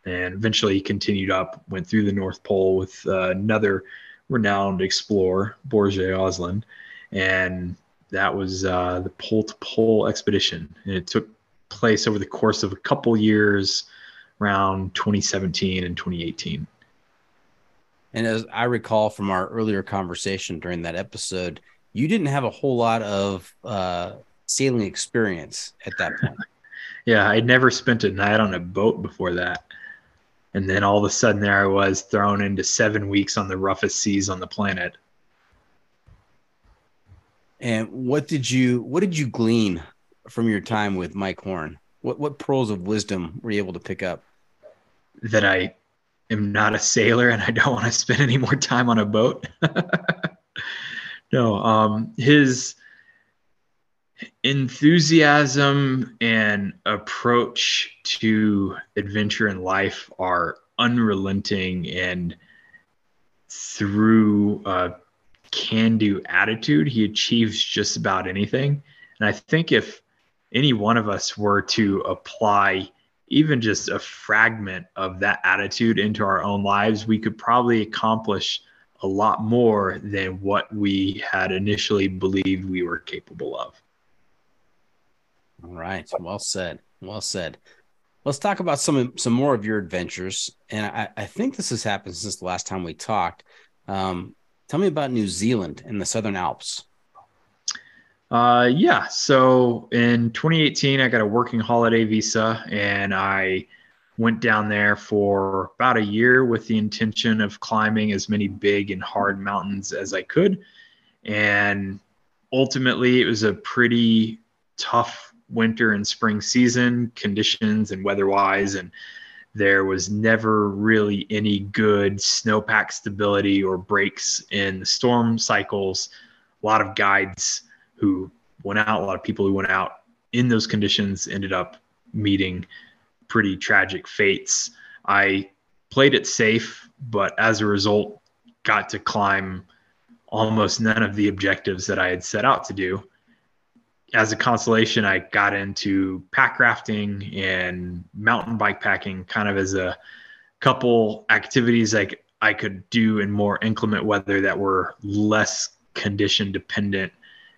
And eventually he continued up, went through the North Pole with uh, another renowned explorer, Borge Ausland. And that was uh, the Pole to Pole expedition. And it took place over the course of a couple years, around twenty seventeen and twenty eighteen. And as I recall from our earlier conversation during that episode, you didn't have a whole lot of uh, sailing experience at that point. Yeah, I'd never spent a night on a boat before that. And then all of a sudden there I was thrown into seven weeks on the roughest seas on the planet. And what did you what did you glean from your time with Mike Horn? What what pearls of wisdom were you able to pick up? That I am not a sailor and I don't want to spend any more time on a boat. No, um, his enthusiasm and approach to adventure and life are unrelenting, and through a can-do attitude, he achieves just about anything. And I think if any one of us were to apply even just a fragment of that attitude into our own lives, we could probably accomplish a lot more than what we had initially believed we were capable of. All right. Well said. Well said. Let's talk about some some more of your adventures. And I, I think this has happened since the last time we talked. Um, tell me about New Zealand and the Southern Alps. Uh, yeah. So in twenty eighteen, I got a working holiday visa, and I went down there for about a year with the intention of climbing as many big and hard mountains as I could. And ultimately, it was a pretty tough winter and spring season conditions and weather-wise, and there was never really any good snowpack stability or breaks in the storm cycles. A lot of guides who went out, a lot of people who went out in those conditions ended up meeting pretty tragic fates. I played it safe, but as a result, got to climb almost none of the objectives that I had set out to do. As a consolation, I got into pack rafting and mountain bike packing kind of as a couple activities I, I could do in more inclement weather that were less condition dependent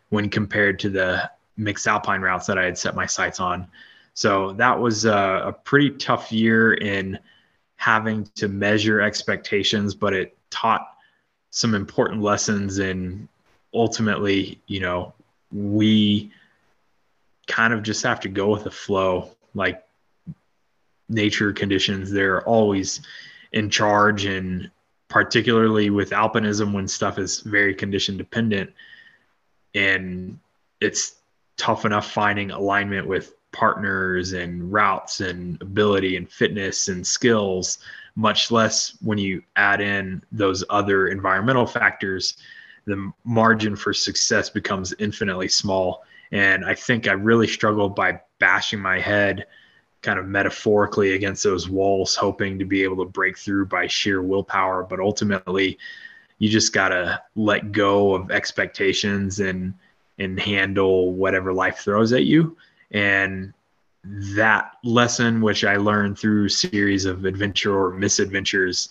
when compared to the mixed alpine routes that I had set my sights on. So that was a, a pretty tough year in having to measure expectations, but it taught some important lessons. And ultimately, you know, we kind of just have to go with the flow. Like, nature conditions, they're always in charge, and particularly with alpinism, when stuff is very condition dependent, and it's tough enough finding alignment with partners and routes and ability and fitness and skills, much less when you add in those other environmental factors. The margin for success becomes infinitely small. And I think I really struggled by bashing my head kind of metaphorically against those walls, hoping to be able to break through by sheer willpower. But ultimately, you just got to let go of expectations and, and handle whatever life throws at you. And that lesson, which I learned through a series of adventure or misadventures,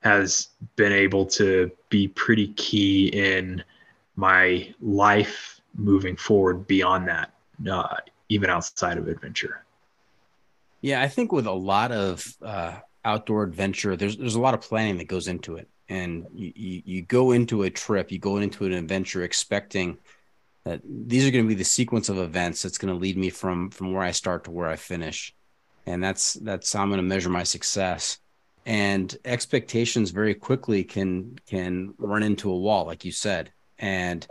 has been able to be pretty key in my life moving forward beyond that, uh, even outside of adventure. Yeah, I think with a lot of uh, outdoor adventure, there's there's a lot of planning that goes into it. And you, you, you go into a trip, you go into an adventure expecting that these are going to be the sequence of events that's going to lead me from from where I start to where I finish. And that's that's how I'm going to measure my success. And expectations very quickly can can run into a wall, like you said. And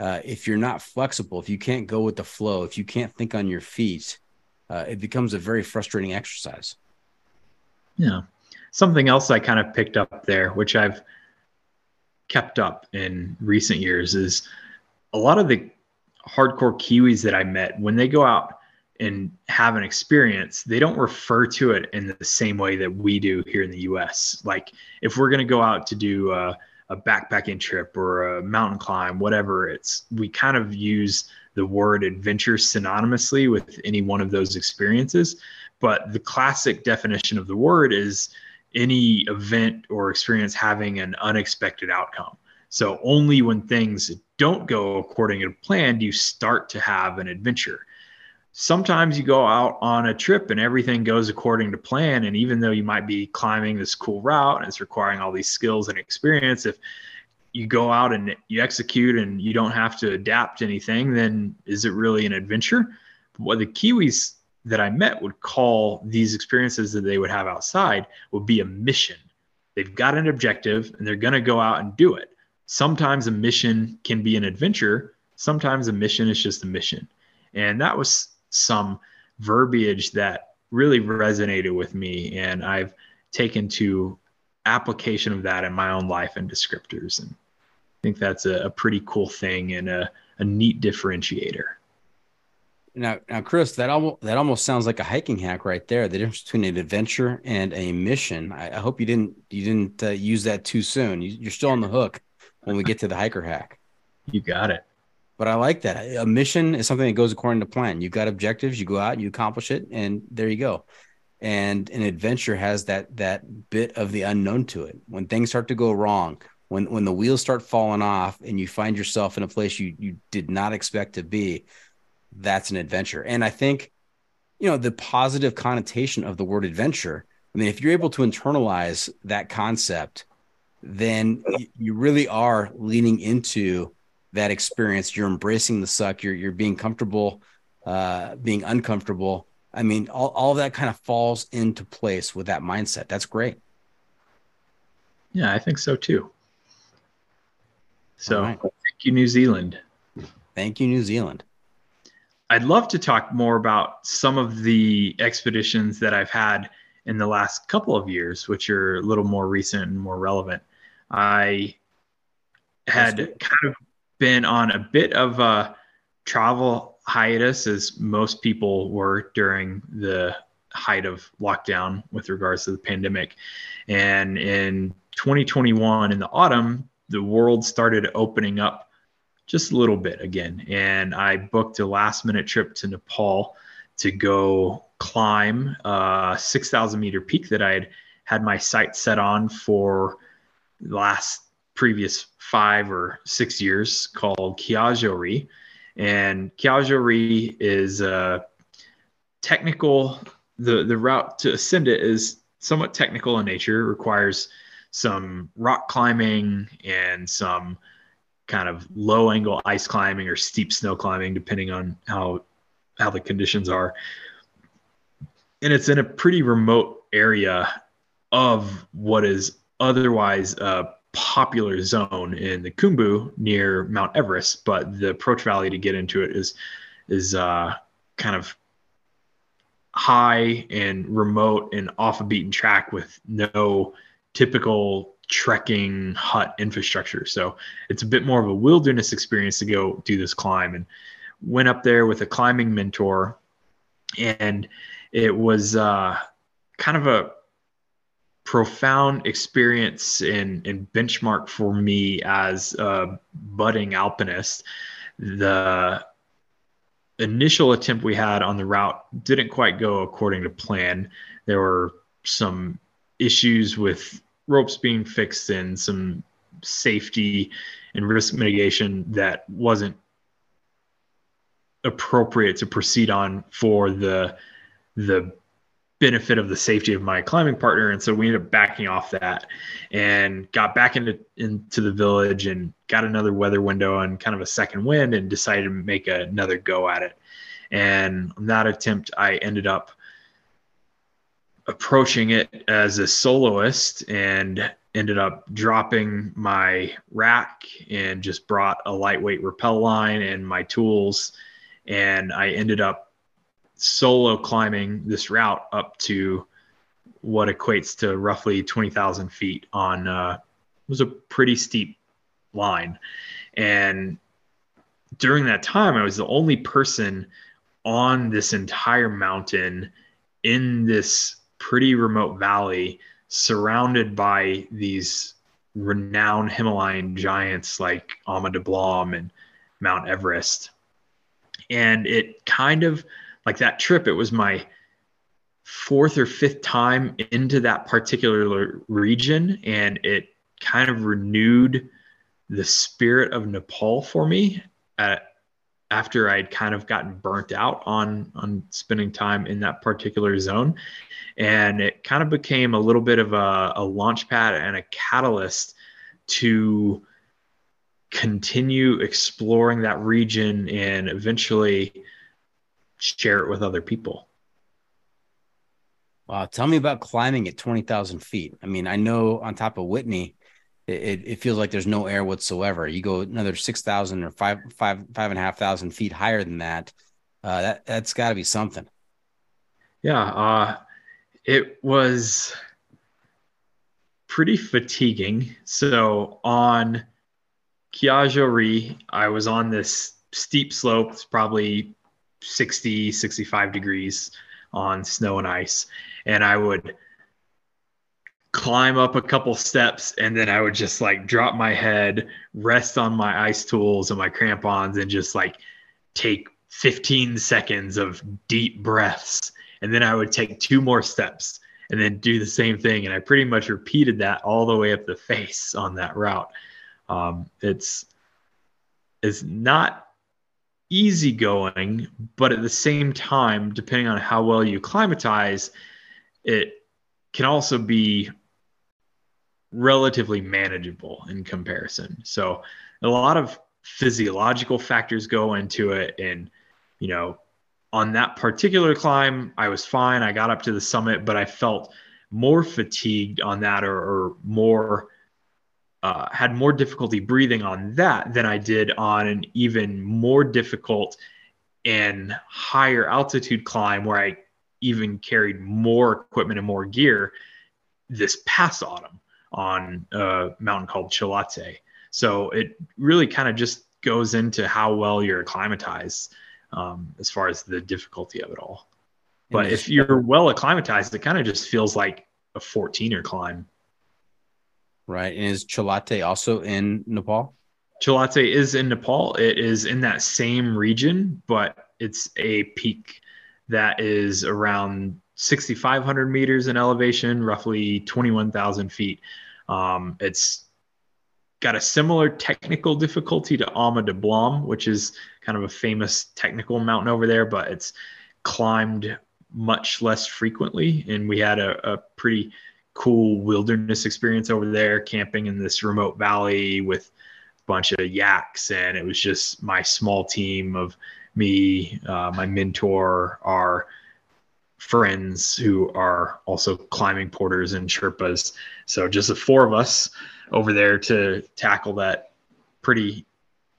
uh, if you're not flexible, if you can't go with the flow, if you can't think on your feet, uh, it becomes a very frustrating exercise. Yeah. Something else I kind of picked up there, which I've kept up in recent years, is a lot of the hardcore Kiwis that I met, when they go out and have an experience, they don't refer to it in the same way that we do here in the U S. Like if we're going to go out to do a, a backpacking trip or a mountain climb, whatever, it's, we kind of use the word adventure synonymously with any one of those experiences. But the classic definition of the word is any event or experience having an unexpected outcome. So only when things don't go according to plan do you start to have an adventure. Sometimes you go out on a trip and everything goes according to plan. And even though you might be climbing this cool route and it's requiring all these skills and experience, if you go out and you execute and you don't have to adapt anything, then is it really an adventure? What the Kiwis that I met would call these experiences that they would have outside would be a mission. They've got an objective and they're going to go out and do it. Sometimes a mission can be an adventure. Sometimes a mission is just a mission. And that was some verbiage that really resonated with me, and I've taken to application of that in my own life and descriptors, and I think that's a, a pretty cool thing and a, a neat differentiator. Now, now, Chris, that almost that almost sounds like a hiking hack right there. The difference between an adventure and a mission. I, I hope you didn't you didn't uh, use that too soon. You, you're still on the hook when we get to the hiker hack. You got it. But I like that. A mission is something that goes according to plan. You've got objectives, you go out, you accomplish it, and there you go. And an adventure has that that bit of the unknown to it. When things start to go wrong, when when the wheels start falling off and you find yourself in a place you you did not expect to be, that's an adventure. And I think, you know, the positive connotation of the word adventure, I mean, if you're able to internalize that concept, then you really are leaning into that experience. You're embracing the suck. You're, you're being comfortable, uh, being uncomfortable. I mean, all, all of that kind of falls into place with that mindset. That's great. Yeah, I think so too. So right. Thank you, New Zealand. Thank you, New Zealand. I'd love to talk more about some of the expeditions that I've had in the last couple of years, which are a little more recent and more relevant. I had kind of been on a bit of a travel hiatus, as most people were during the height of lockdown with regards to the pandemic. And in twenty twenty-one, in the autumn, the world started opening up just a little bit again. And I booked a last minute trip to Nepal to go climb a six thousand meter peak that I had had my sights set on for the last previous five or six years, called Kyajo Ri. And Kyajo Ri is a technical, the, the route to ascend it is somewhat technical in nature. It requires some rock climbing and some kind of low angle ice climbing or steep snow climbing, depending on how, how the conditions are. And it's in a pretty remote area of what is otherwise a popular zone in the Khumbu near Mount Everest, but the approach valley to get into it is is uh, kind of high and remote and off a beaten track with no typical trekking hut infrastructure. So it's a bit more of a wilderness experience to go do this climb, and went up there with a climbing mentor. And it was uh, kind of a profound experience and, and benchmark for me as a budding alpinist. The initial attempt we had on the route didn't quite go according to plan. There were some issues with ropes being fixed and some safety and risk mitigation that wasn't appropriate to proceed on for the the benefit of the safety of my climbing partner. And so we ended up backing off that and got back into into the village and got another weather window and kind of a second wind and decided to make a, another go at it. And on that attempt, I ended up approaching it as a soloist and ended up dropping my rack and just brought a lightweight rappel line and my tools. And I ended up solo climbing this route up to what equates to roughly twenty thousand feet on uh it was a pretty steep line. And during that time, I was the only person on this entire mountain in this pretty remote valley, surrounded by these renowned Himalayan giants like Ama Dablam and Mount Everest. And it kind of, like that trip, it was my fourth or fifth time into that particular region, and it kind of renewed the spirit of Nepal for me at, after I'd kind of gotten burnt out on, on spending time in that particular zone. And it kind of became a little bit of a, a launch pad and a catalyst to continue exploring that region and eventually share it with other people. Wow. Tell me about climbing at twenty thousand feet. I mean, I know on top of Whitney, it, it feels like there's no air whatsoever. You go another six thousand or five, five, five and a half thousand feet higher than that. Uh, that that's gotta be something. Yeah. Uh, it was pretty fatiguing. So on Kyajo Ri, I was on this steep slope. It's probably sixty, sixty-five degrees on snow and ice. And I would climb up a couple steps, and then I would just like drop my head, rest on my ice tools and my crampons, and just like take fifteen seconds of deep breaths. And then I would take two more steps and then do the same thing. And I pretty much repeated that all the way up the face on that route. Um, it's, it's not easy going, but at the same time, depending on how well you acclimatize, it can also be relatively manageable in comparison. So a lot of physiological factors go into it. And, you know, on that particular climb, I was fine. I got up to the summit, but I felt more fatigued on that, or, or more Uh, had more difficulty breathing on that than I did on an even more difficult and higher altitude climb, where I even carried more equipment and more gear this past autumn on a mountain called Chalatse. So it really kind of just goes into how well you're acclimatized um, as far as the difficulty of it all. But if you're well acclimatized, it kind of just feels like a fourteener climb. Right. And is Chalatse also in Nepal? Chalatse is in Nepal. It is in that same region, but it's a peak that is around sixty-five hundred meters in elevation, roughly twenty-one thousand feet. Um, it's got a similar technical difficulty to Ama Dablam, which is kind of a famous technical mountain over there, but it's climbed much less frequently. And we had a, a pretty cool wilderness experience over there, camping in this remote valley with a bunch of yaks. And it was just my small team of me, uh, my mentor, our friends who are also climbing porters and Sherpas. So just the four of us over there to tackle that pretty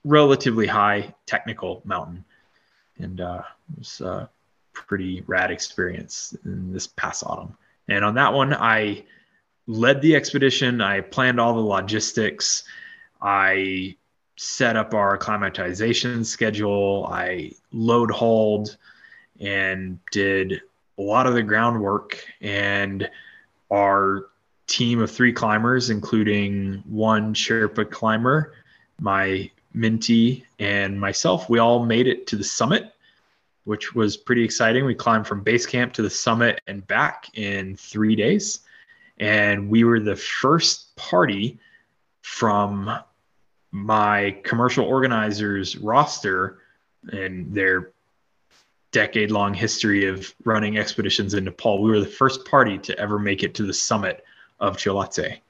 relatively high technical mountain. And uh, it was a pretty rad experience in this past autumn. And on that one, I led the expedition. I planned all the logistics. I set up our acclimatization schedule. I load hauled and did a lot of the groundwork. And our team of three climbers, including one Sherpa climber, my mentee, and myself, we all made it to the summit, which was pretty exciting. We climbed from base camp to the summit and back in three days. And we were the first party from my commercial organizers roster and their decade-long history of running expeditions in Nepal. We were the first party to ever make it to the summit of Chalatse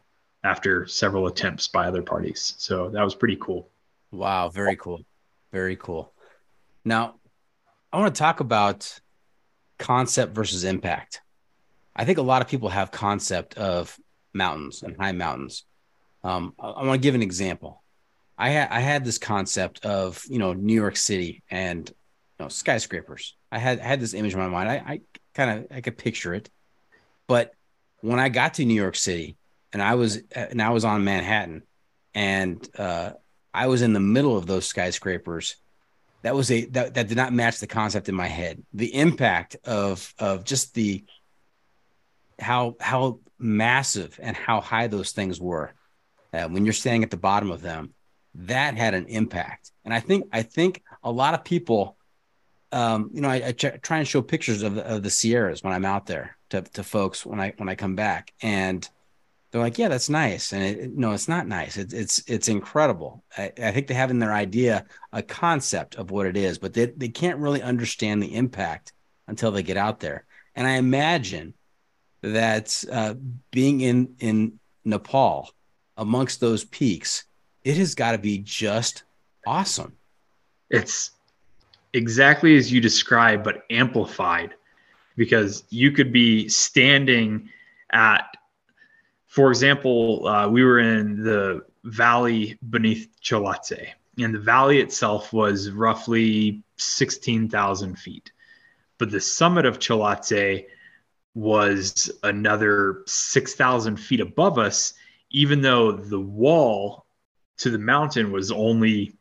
after several attempts by other parties. So that was pretty cool. Wow, very cool. Very cool. Now, I want to talk about concept versus impact. I think a lot of people have concept of mountains and high mountains. Um, I, I want to give an example. I, ha- I had this concept of, you know, New York City and, you know, skyscrapers. I had I had this image in my mind. I, I kind of I could picture it, but when I got to New York City and I was and I was on Manhattan and uh, I was in the middle of those skyscrapers, that was a, that, that did not match the concept in my head. The impact of, of just the, how, how massive and how high those things were uh, when you're standing at the bottom of them, that had an impact. And I think, I think a lot of people, um, you know, I, I ch- try and show pictures of, of the Sierras when I'm out there to, to folks, when I, when I come back, and they're like, yeah, that's nice. And it, no, it's not nice. It, it's, it's incredible. I, I think they have in their idea a concept of what it is, but they, they can't really understand the impact until they get out there. And I imagine that uh, being in, in Nepal amongst those peaks, it has got to be just awesome. It's exactly as you describe, but amplified, because you could be standing at, for example, uh, we were in the valley beneath Chalatse, and the valley itself was roughly sixteen thousand feet. But the summit of Chalatse was another six thousand feet above us, even though the wall to the mountain was only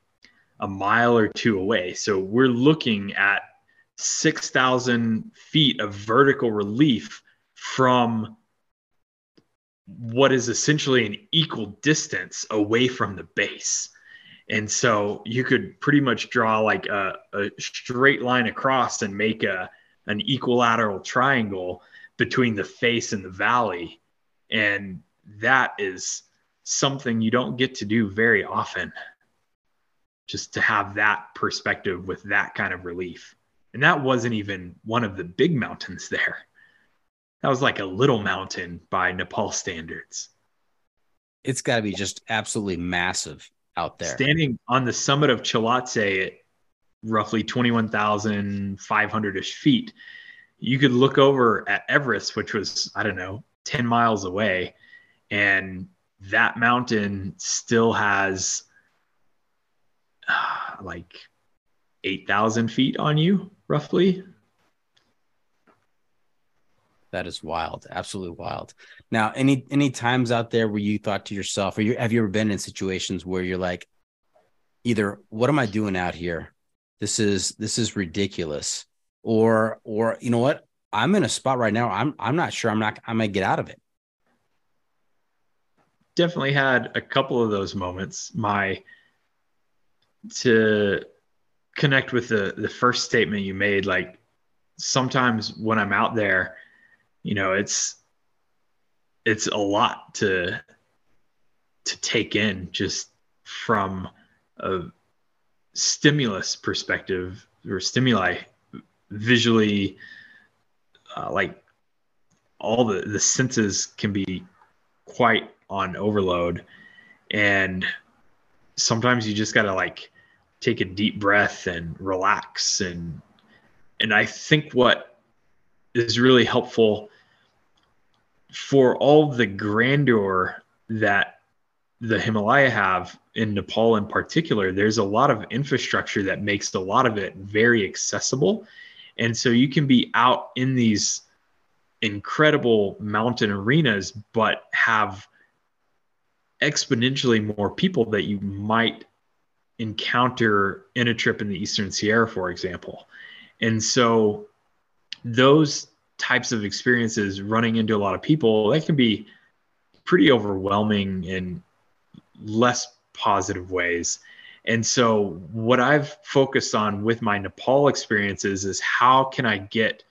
a mile or two away. So we're looking at six thousand feet of vertical relief from what is essentially an equal distance away from the base. And so you could pretty much draw like a, a straight line across and make a an equilateral triangle between the face and the valley. And that is something you don't get to do very often, just to have that perspective with that kind of relief. And that wasn't even one of the big mountains there. That was like a little mountain by Nepal standards. It's got to be just absolutely massive out there. Standing on the summit of Chalatse at roughly twenty-one thousand five hundred-ish feet, you could look over at Everest, which was, I don't know, ten miles away, and that mountain still has uh, like eight thousand feet on you, roughly. That is wild. Absolutely wild. Now, any any times out there where you thought to yourself, or you, have you ever been in situations where you're like, either, what am I doing out here? This is, this is ridiculous. Or, or, you know what? I'm in a spot right now. I'm, I'm not sure I'm not, I might get out of it. Definitely had a couple of those moments. My, to connect with the, the first statement you made, like sometimes when I'm out there, you know, it's, it's a lot to, to take in just from a stimulus perspective, or stimuli visually, uh, like all the, the senses can be quite on overload. And sometimes you just got to like take a deep breath and relax. And, and I think what is really helpful for all the grandeur that the Himalaya have, in Nepal in particular, there's a lot of infrastructure that makes a lot of it very accessible. And so you can be out in these incredible mountain arenas, but have exponentially more people that you might encounter in a trip in the Eastern Sierra, for example. And so those types of experiences, running into a lot of people, that can be pretty overwhelming in less positive ways. And so what I've focused on with my Nepal experiences is, how can I get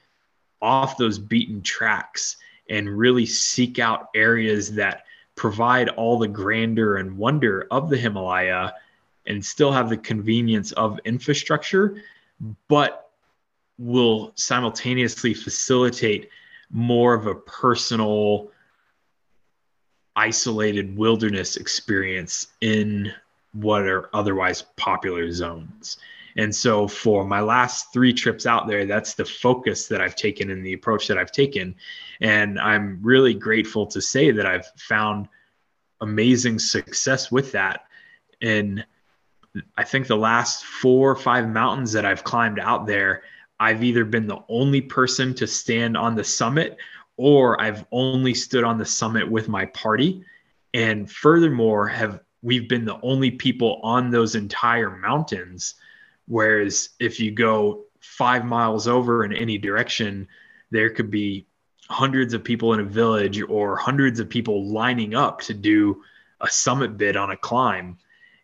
off those beaten tracks and really seek out areas that provide all the grandeur and wonder of the Himalaya and still have the convenience of infrastructure, but will simultaneously facilitate more of a personal, isolated wilderness experience in what are otherwise popular zones. And so for my last three trips out there, that's the focus that I've taken and the approach that I've taken. And I'm really grateful to say that I've found amazing success with that. And I think the last four or five mountains that I've climbed out there, I've either been the only person to stand on the summit, or I've only stood on the summit with my party. And furthermore, have we've been the only people on those entire mountains Whereas if you go five miles over in any direction, there could be hundreds of people in a village or hundreds of people lining up to do a summit bid on a climb.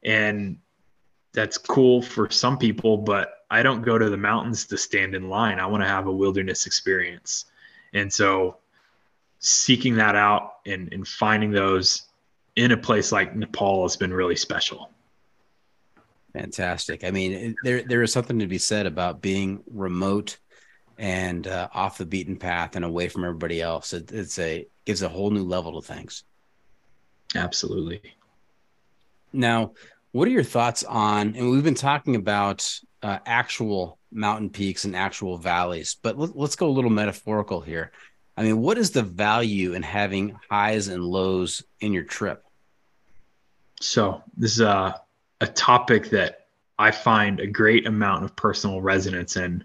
And that's cool for some people, but I don't go to the mountains to stand in line. I want to have a wilderness experience. And so seeking that out and, and finding those in a place like Nepal has been really special. Fantastic. I mean, there there is something to be said about being remote and uh, off the beaten path and away from everybody else. It, it's a gives a whole new level to things. Absolutely. Now, what are your thoughts on, and we've been talking about uh, actual mountain peaks and actual valleys, but let, let's go a little metaphorical here. I mean, what is the value in having highs and lows in your trip? So this is a, a topic that I find a great amount of personal resonance in.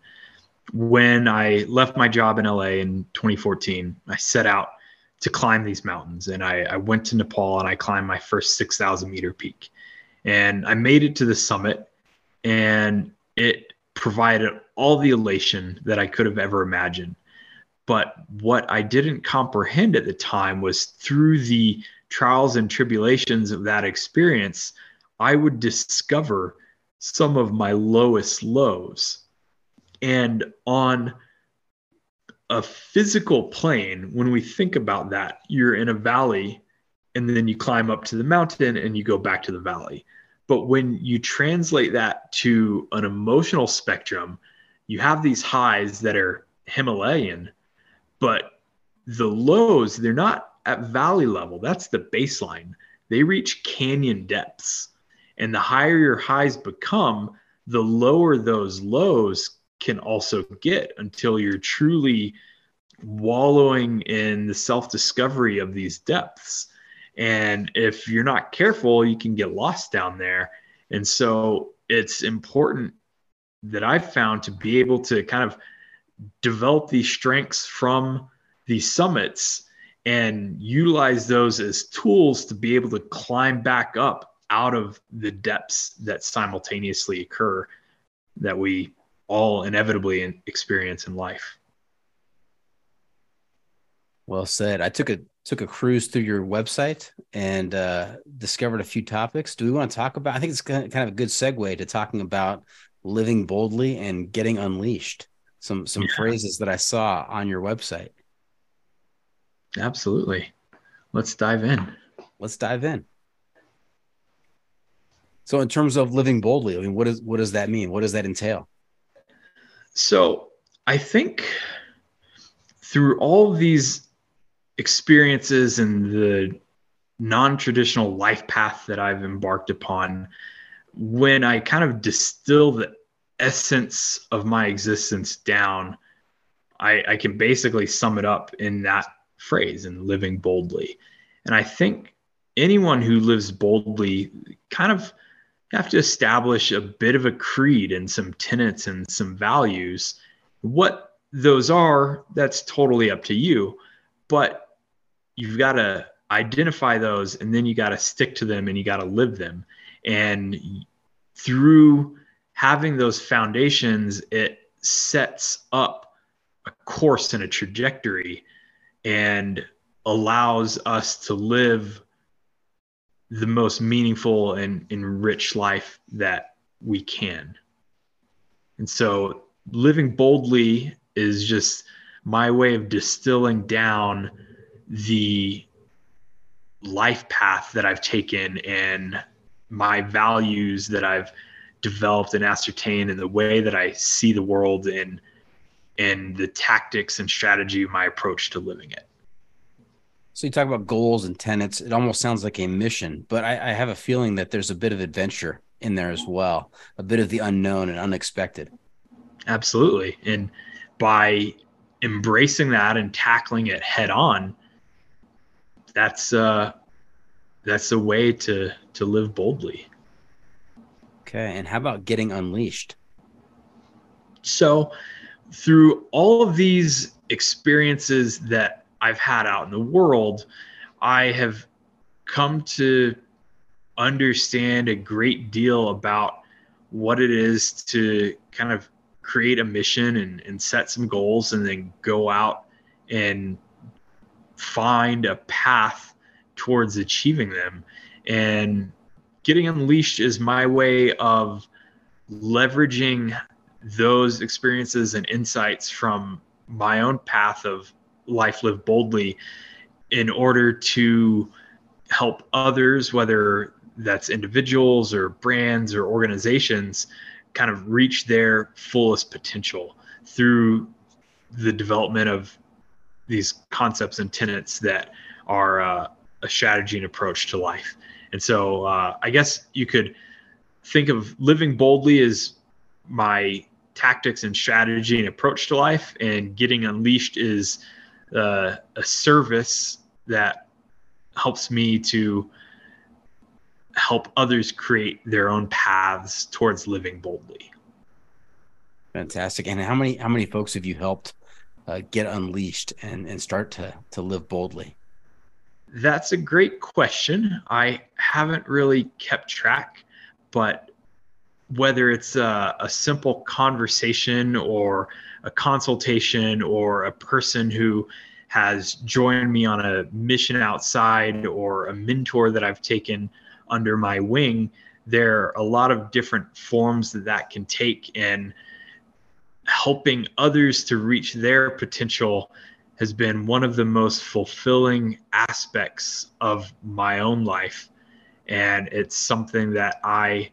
When I left my job in L A in twenty fourteen, I set out to climb these mountains, and I, I went to Nepal and I climbed my first six thousand meter peak, and I made it to the summit, and it provided all the elation that I could have ever imagined. But what I didn't comprehend at the time was through the trials and tribulations of that experience, I would discover some of my lowest lows. And on a physical plane, when we think about that, you're in a valley and then you climb up to the mountain and you go back to the valley. But when you translate that to an emotional spectrum, you have these highs that are Himalayan, but the lows, they're not at valley level. That's the baseline. They reach canyon depths. And the higher your highs become, the lower those lows can also get, until you're truly wallowing in the self-discovery of these depths. And if you're not careful, you can get lost down there. And so it's important that I've found to be able to kind of develop these strengths from these summits and utilize those as tools to be able to climb back up out of the depths that simultaneously occur that we all inevitably experience in life. Well said. I took a took a cruise through your website and uh, discovered a few topics. Do we want to talk about, I think it's kind of a good segue to talking about living boldly and getting unleashed. Some, some yeah. phrases that I saw on your website. Absolutely. Let's dive in. Let's dive in. So in terms of living boldly, I mean, what is, what does that mean? What does that entail? So I think through all these experiences and the non-traditional life path that I've embarked upon, when I kind of distill the essence of my existence down, I, I can basically sum it up in that phrase, in living boldly. And I think anyone who lives boldly kind of have to establish a bit of a creed and some tenets and some values. What those are, that's totally up to you, but you've got to identify those, and then you got to stick to them, and you got to live them. And through having those foundations, it sets up a course and a trajectory and allows us to live the most meaningful and, and rich life that we can. And so living boldly is just my way of distilling down the life path that I've taken and my values that I've developed and ascertained, and the way that I see the world and, and the tactics and strategy, my approach to living it. So you talk about goals and tenets. It almost sounds like a mission, but I, I have a feeling that there's a bit of adventure in there as well, a bit of the unknown and unexpected. Absolutely. And by embracing that and tackling it head on, that's uh, that's a way to, to live boldly. Okay. And how about getting unleashed? So through all of these experiences that I've had out in the world, I have come to understand a great deal about what it is to kind of create a mission and, and set some goals, and then go out and find a path towards achieving them. And Getting Unleashed is my way of leveraging those experiences and insights from my own path of life lived boldly in order to help others, whether that's individuals or brands or organizations, kind of reach their fullest potential through the development of these concepts and tenets that are uh, a strategy and approach to life. And so uh, I guess you could think of Living Boldly as my tactics and strategy and approach to life, and Getting Unleashed is uh, a service that helps me to help others create their own paths towards living boldly. Fantastic. And how many how many folks have you helped uh, get unleashed and, and start to to live boldly? That's a great question. I haven't really kept track, but whether it's a, a simple conversation or a consultation or a person who has joined me on a mission outside or a mentor that I've taken under my wing, there are a lot of different forms that that can take, and helping others to reach their potential has been one of the most fulfilling aspects of my own life. And it's something that I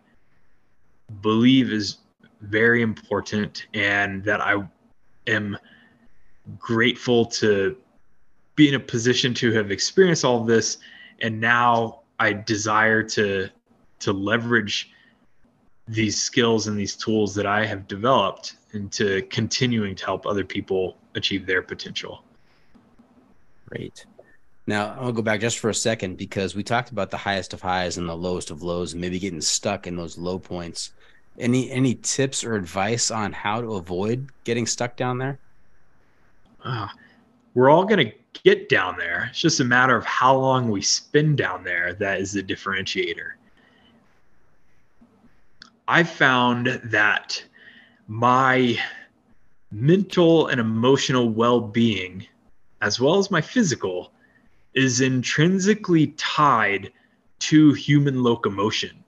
believe is very important, and that I am grateful to be in a position to have experienced all of this. And now I desire to to leverage these skills and these tools that I have developed into continuing to help other people achieve their potential. Great. Now, I'll go back just for a second, because we talked about the highest of highs and the lowest of lows, and maybe getting stuck in those low points. Any any tips or advice on how to avoid getting stuck down there? Uh, we're all going to get down there. It's just a matter of how long we spend down there that is the differentiator. I found that my mental and emotional well-being, as well as my physical, is intrinsically tied to human locomotion.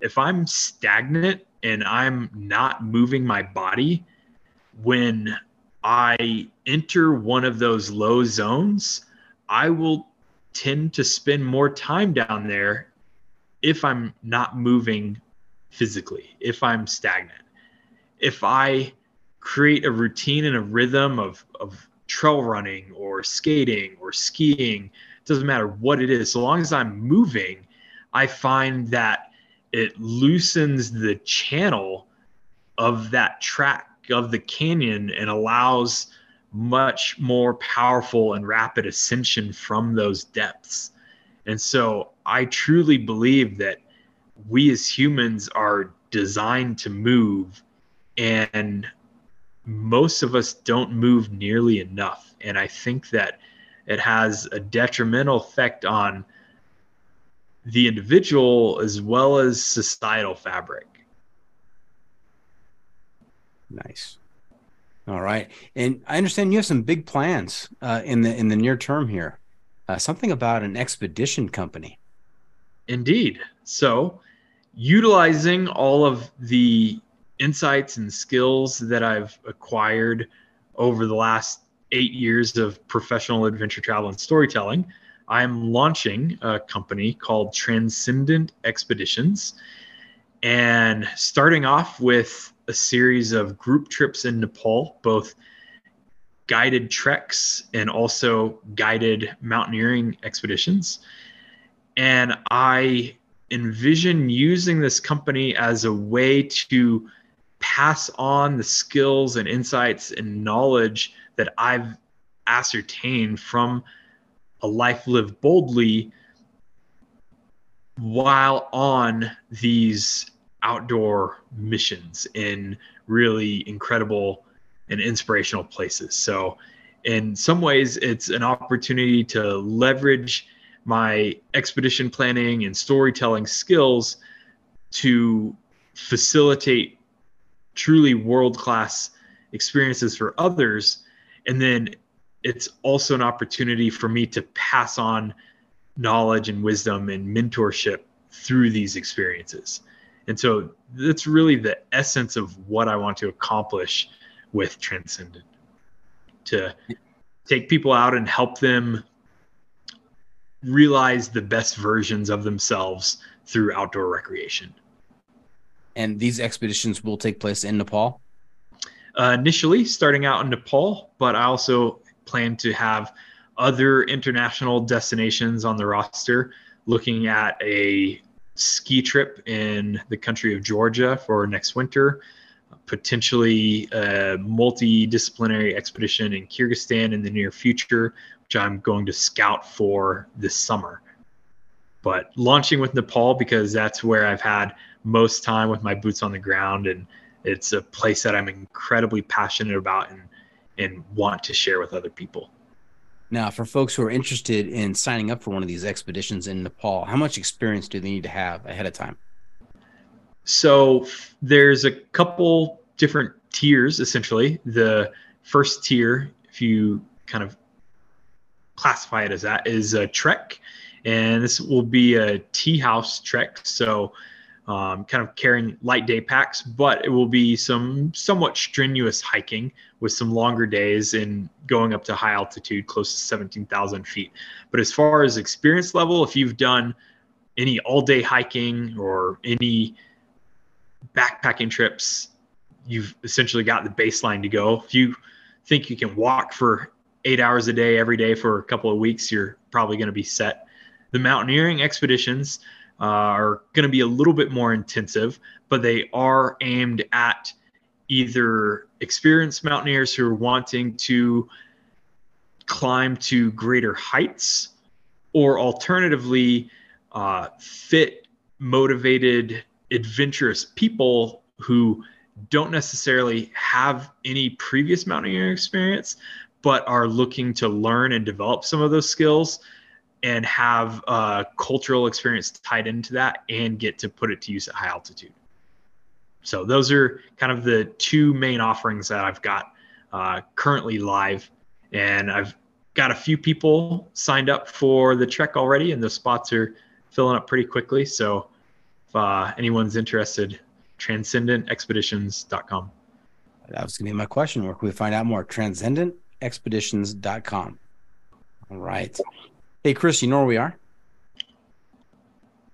If I'm stagnant and I'm not moving my body, when I enter one of those low zones, I will tend to spend more time down there if I'm not moving physically, if I'm stagnant. If I create a routine and a rhythm of, of trail running or skating or skiing, it doesn't matter what it is, so long as I'm moving, I find that it loosens the channel of that track, of the canyon, and allows much more powerful and rapid ascension from those depths. And so I truly believe that we as humans are designed to move, and most of us don't move nearly enough. And I think that it has a detrimental effect on the individual as well as societal fabric. Nice. All right. And I understand you have some big plans uh, in the in the near term here. Uh, something about an expedition company. Indeed. So, utilizing all of the insights and skills that I've acquired over the last eight years of professional adventure travel and storytelling, I'm launching a company called Transcendent Expeditions, and starting off with a series of group trips in Nepal, both guided treks and also guided mountaineering expeditions. And I envision using this company as a way to pass on the skills and insights and knowledge that I've ascertained from a life lived boldly while on these outdoor missions in really incredible and inspirational places. So in some ways, it's an opportunity to leverage my expedition planning and storytelling skills to facilitate truly world-class experiences for others. And then it's also an opportunity for me to pass on knowledge and wisdom and mentorship through these experiences. And so that's really the essence of what I want to accomplish with Transcendent, to take people out and help them realize the best versions of themselves through outdoor recreation. And these expeditions will take place in Nepal? Uh, initially starting out in Nepal, but I also plan to have other international destinations on the roster, looking at a ski trip in the country of Georgia for next winter, potentially a multidisciplinary expedition in Kyrgyzstan in the near future, which I'm going to scout for this summer. But launching with Nepal, because that's where I've had most time with my boots on the ground, and it's a place that I'm incredibly passionate about and and want to share with other people. Now, for folks who are interested in signing up for one of these expeditions in Nepal, how much experience do they need to have ahead of time? So there's a couple different tiers, essentially. The first tier, if you kind of classify it as that, is a trek. And this will be a tea house trek. So um, kind of carrying light day packs, but it will be some somewhat strenuous hiking with some longer days and going up to high altitude, close to seventeen thousand feet. But as far as experience level, if you've done any all day hiking or any backpacking trips, you've essentially got the baseline to go. If you think you can walk for eight hours a day every day for a couple of weeks, you're probably going to be set. The mountaineering expeditions uh, are going to be a little bit more intensive, but they are aimed at either experienced mountaineers who are wanting to climb to greater heights, or alternatively uh, fit, motivated, adventurous people who don't necessarily have any previous mountaineering experience, but are looking to learn and develop some of those skills and have uh, cultural experience tied into that and get to put it to use at high altitude. So those are kind of the two main offerings that I've got uh, currently live. And I've got a few people signed up for the trek already, and those spots are filling up pretty quickly. So if uh, anyone's interested, transcendent expeditions dot com. That was going to be my question. Where can we find out more? transcendent expeditions dot com. All right. Hey, Chris, you know where we are?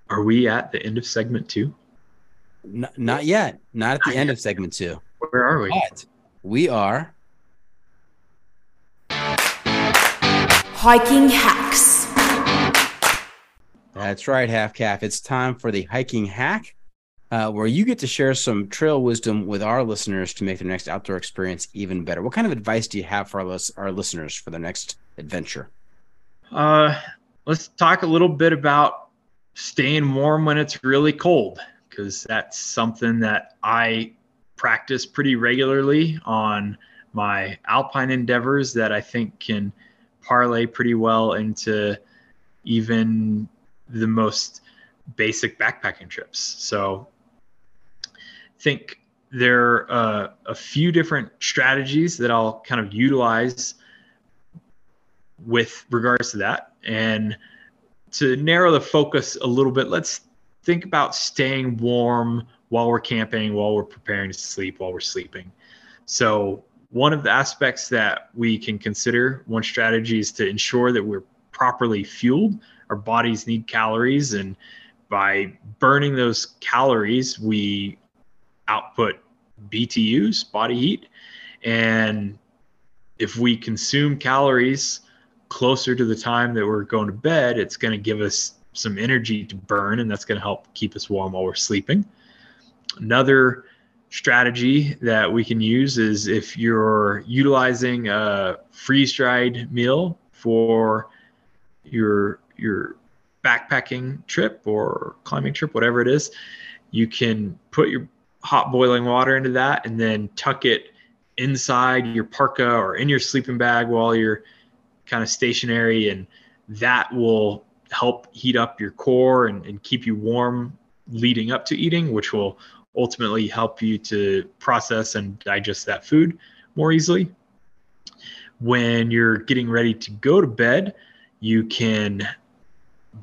Are we at the end of segment two? No, not yet. Not at the end of segment two. Where are we? But we are... Hiking Hacks. That's right, Half Calf. It's time for the Hiking Hack, uh, where you get to share some trail wisdom with our listeners to make their next outdoor experience even better. What kind of advice do you have for our, our listeners for their next adventure? Uh, let's talk a little bit about staying warm when it's really cold, because that's something that I practice pretty regularly on my alpine endeavors that I think can parlay pretty well into even the most basic backpacking trips. So I think there are uh, a few different strategies that I'll kind of utilize with regards to that. And to narrow the focus a little bit, let's think about staying warm while we're camping, while we're preparing to sleep, while we're sleeping. So one of the aspects that we can consider, one strategy, is to ensure that we're properly fueled. Our bodies need calories, and by burning those calories, we output B T Us, body heat. And if we consume calories closer to the time that we're going to bed, it's going to give us some energy to burn, and that's going to help keep us warm while we're sleeping. Another strategy that we can use is if you're utilizing a freeze-dried meal for your your backpacking trip or climbing trip, whatever it is, you can put your hot boiling water into that and then tuck it inside your parka or in your sleeping bag while you're kind of stationary, and that will help heat up your core and, and keep you warm leading up to eating, which will ultimately help you to process and digest that food more easily. When you're getting ready to go to bed, you can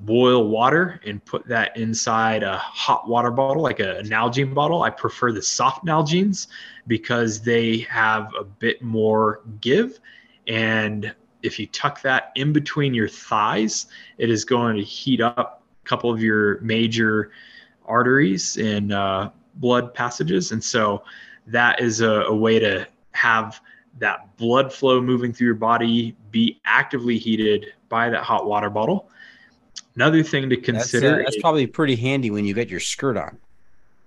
boil water and put that inside a hot water bottle, like a, a Nalgene bottle. I prefer the soft Nalgenes because they have a bit more give. And if you tuck that in between your thighs, it is going to heat up a couple of your major arteries and uh, blood passages. And so that is a, a way to have that blood flow moving through your body be actively heated by that hot water bottle. Another thing to consider. That's, uh, that's is, probably pretty handy when you get your skirt on.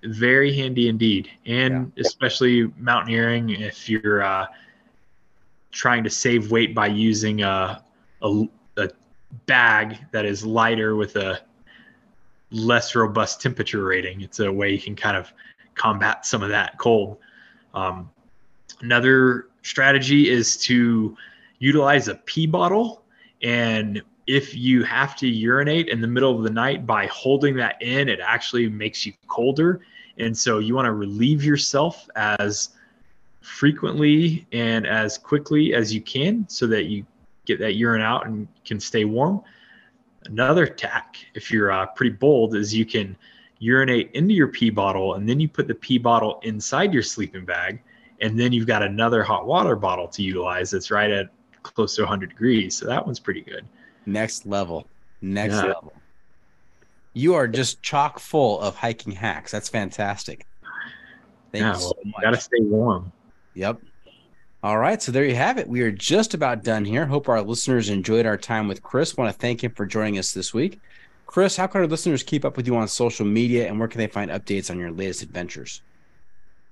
Very handy indeed. And yeah. especially mountaineering, if you're uh, trying to save weight by using a, a, a bag that is lighter with a less robust temperature rating. It's a way you can kind of combat some of that cold. Um, another strategy is to utilize a pee bottle, and if you have to urinate in the middle of the night, by holding that in, it actually makes you colder. And so you want to relieve yourself as frequently and as quickly as you can so that you get that urine out and can stay warm. Another tack, if you're uh, pretty bold, is you can urinate into your pee bottle, and then you put the pee bottle inside your sleeping bag, and then you've got another hot water bottle to utilize that's right at close to one hundred degrees. So that one's pretty good. Next level. Next yeah. level. You are just chock full of hiking hacks. That's fantastic. Thank yeah, you so well, much. You gotta stay warm. Yep. All right. So there you have it. We are just about done here. Hope our listeners enjoyed our time with Chris. Want to thank him for joining us this week. Chris, how can our listeners keep up with you on social media, and where can they find updates on your latest adventures?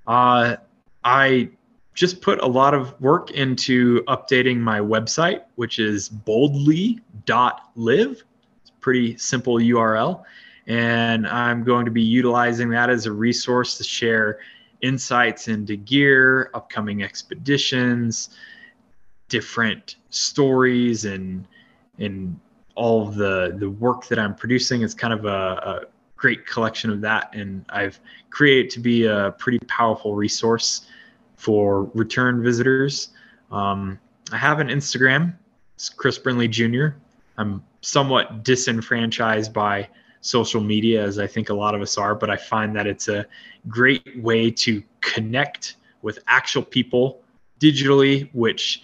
Uh, I just put a lot of work into updating my website, which is boldly dot live. It's a pretty simple U R L. And I'm going to be utilizing that as a resource to share insights into gear, upcoming expeditions, different stories, and and all of the, the work that I'm producing. It's kind of a, a great collection of that. And I've created it to be a pretty powerful resource for return visitors. Um, I have an Instagram. It's Chris Brinlee, Junior I'm somewhat disenfranchised by social media, as I think a lot of us are, but I find that it's a great way to connect with actual people digitally, which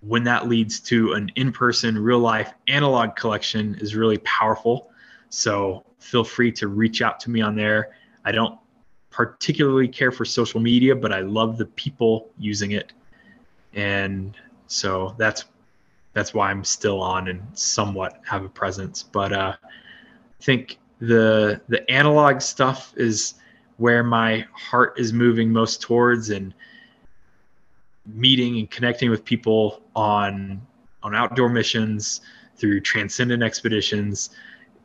when that leads to an in-person, real-life analog collection is really powerful. So feel free to reach out to me on there. I don't particularly care for social media, but I love the people using it. And so that's that's why I'm still on and somewhat have a presence. But uh, I think the the analog stuff is where my heart is moving most towards, and meeting and connecting with people on on outdoor missions through Transcendent Expeditions,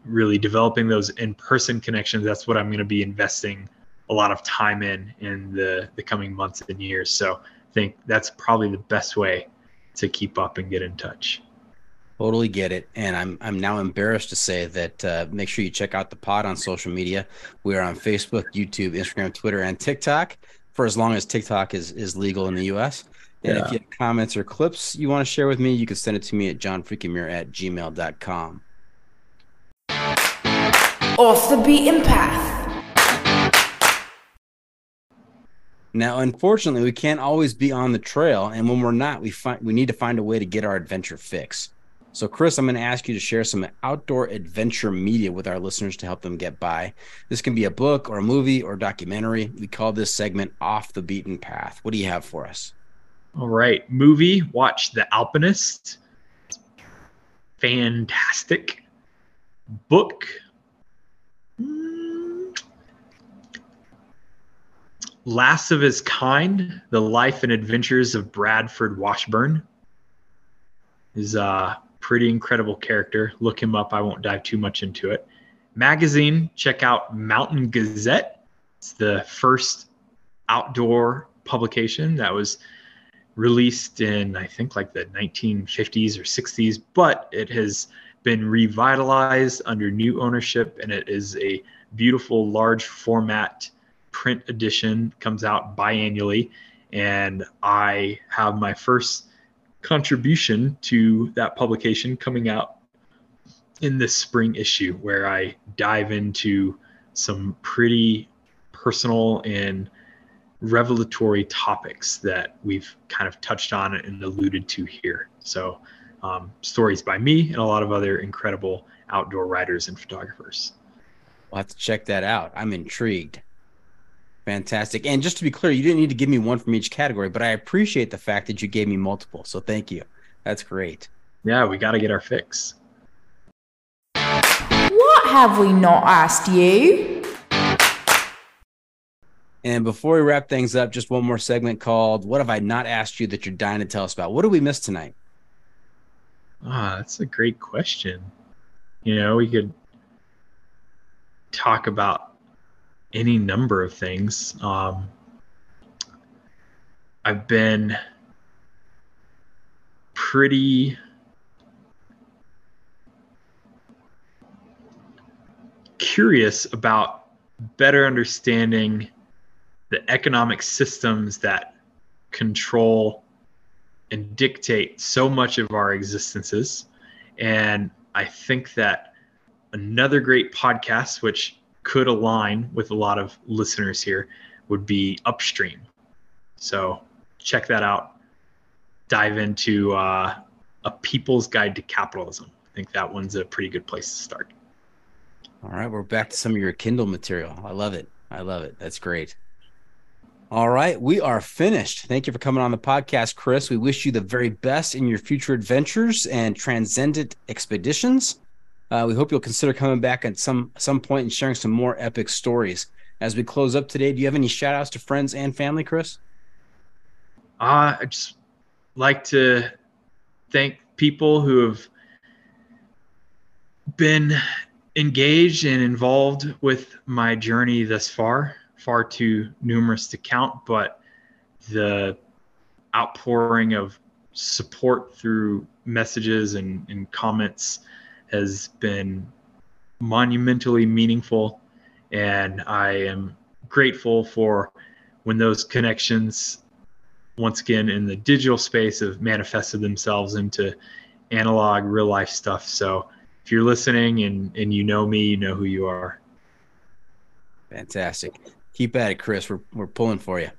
really developing those in-person connections. That's what I'm going to be investing a lot of time in in the, the coming months and years. So I think that's probably the best way to keep up and get in touch. Totally get it. And I'm I'm now embarrassed to say that uh, make sure you check out the pod on social media. We are on Facebook, YouTube, Instagram, Twitter, and TikTok, for as long as TikTok is, is legal in the U S. And yeah. if you have comments or clips you want to share with me, you can send it to me at johnfreakinmuir at gmail dot com. Off the beaten path. Now, unfortunately, we can't always be on the trail, and when we're not, we find we need to find a way to get our adventure fix. So, Chris, I'm going to ask you to share some outdoor adventure media with our listeners to help them get by. This can be a book or a movie or a documentary. We call this segment Off the Beaten Path. What do you have for us? All right. Movie, watch The Alpinist. Fantastic. Book. Last of His Kind, The Life and Adventures of Bradford Washburn. He's a pretty incredible character. Look him up. I won't dive too much into it. Magazine, check out Mountain Gazette. It's the first outdoor publication that was released in, I think, like the nineteen fifties or sixties, but it has been revitalized under new ownership, and it is a beautiful, large format print edition comes out biannually, and I have my first contribution to that publication coming out in this spring issue, where I dive into some pretty personal and revelatory topics that we've kind of touched on and alluded to here. So um, stories by me and a lot of other incredible outdoor writers and photographers. We'll have to check that out. I'm intrigued. Fantastic. And just to be clear, you didn't need to give me one from each category, but I appreciate the fact that you gave me multiple. So thank you. That's great. Yeah, we got to get our fix. What have we not asked you? And before we wrap things up, just one more segment called What Have I Not Asked You That You're Dying to Tell Us About? What did we miss tonight? Ah, that's a great question. You know, we could talk about any number of things. Um, I've been pretty curious about better understanding the economic systems that control and dictate so much of our existences. And I think that another great podcast, which could align with a lot of listeners here, would be Upstream. So check that out. Dive into uh, A People's Guide to Capitalism. I think that one's a pretty good place to start. All right. We're back to some of your Kindle material. I love it. I love it. That's great. All right. We are finished. Thank you for coming on the podcast, Chris. We wish you the very best in your future adventures and transcendent expeditions. Uh, we hope you'll consider coming back at some some point and sharing some more epic stories. As we close up today, do you have any shout outs to friends and family, Chris? Uh, I just like to thank people who have been engaged and involved with my journey thus far. Far too numerous to count, but the outpouring of support through messages and, and comments has been monumentally meaningful, and I am grateful for when those connections, once again in the digital space, have manifested themselves into analog real life stuff. So if you're listening and, and you know me, you know who you are. Fantastic. Keep at it, Chris. We're, we're pulling for you.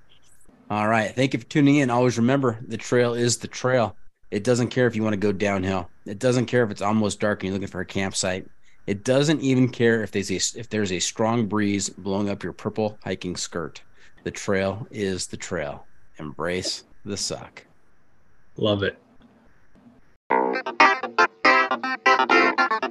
All right. Thank you for tuning in. Always remember, the trail is the trail. It doesn't care if you want to go downhill. It doesn't care if it's almost dark and you're looking for a campsite. It doesn't even care if there's a, if there's a strong breeze blowing up your purple hiking skirt. The trail is the trail. Embrace the suck. Love it.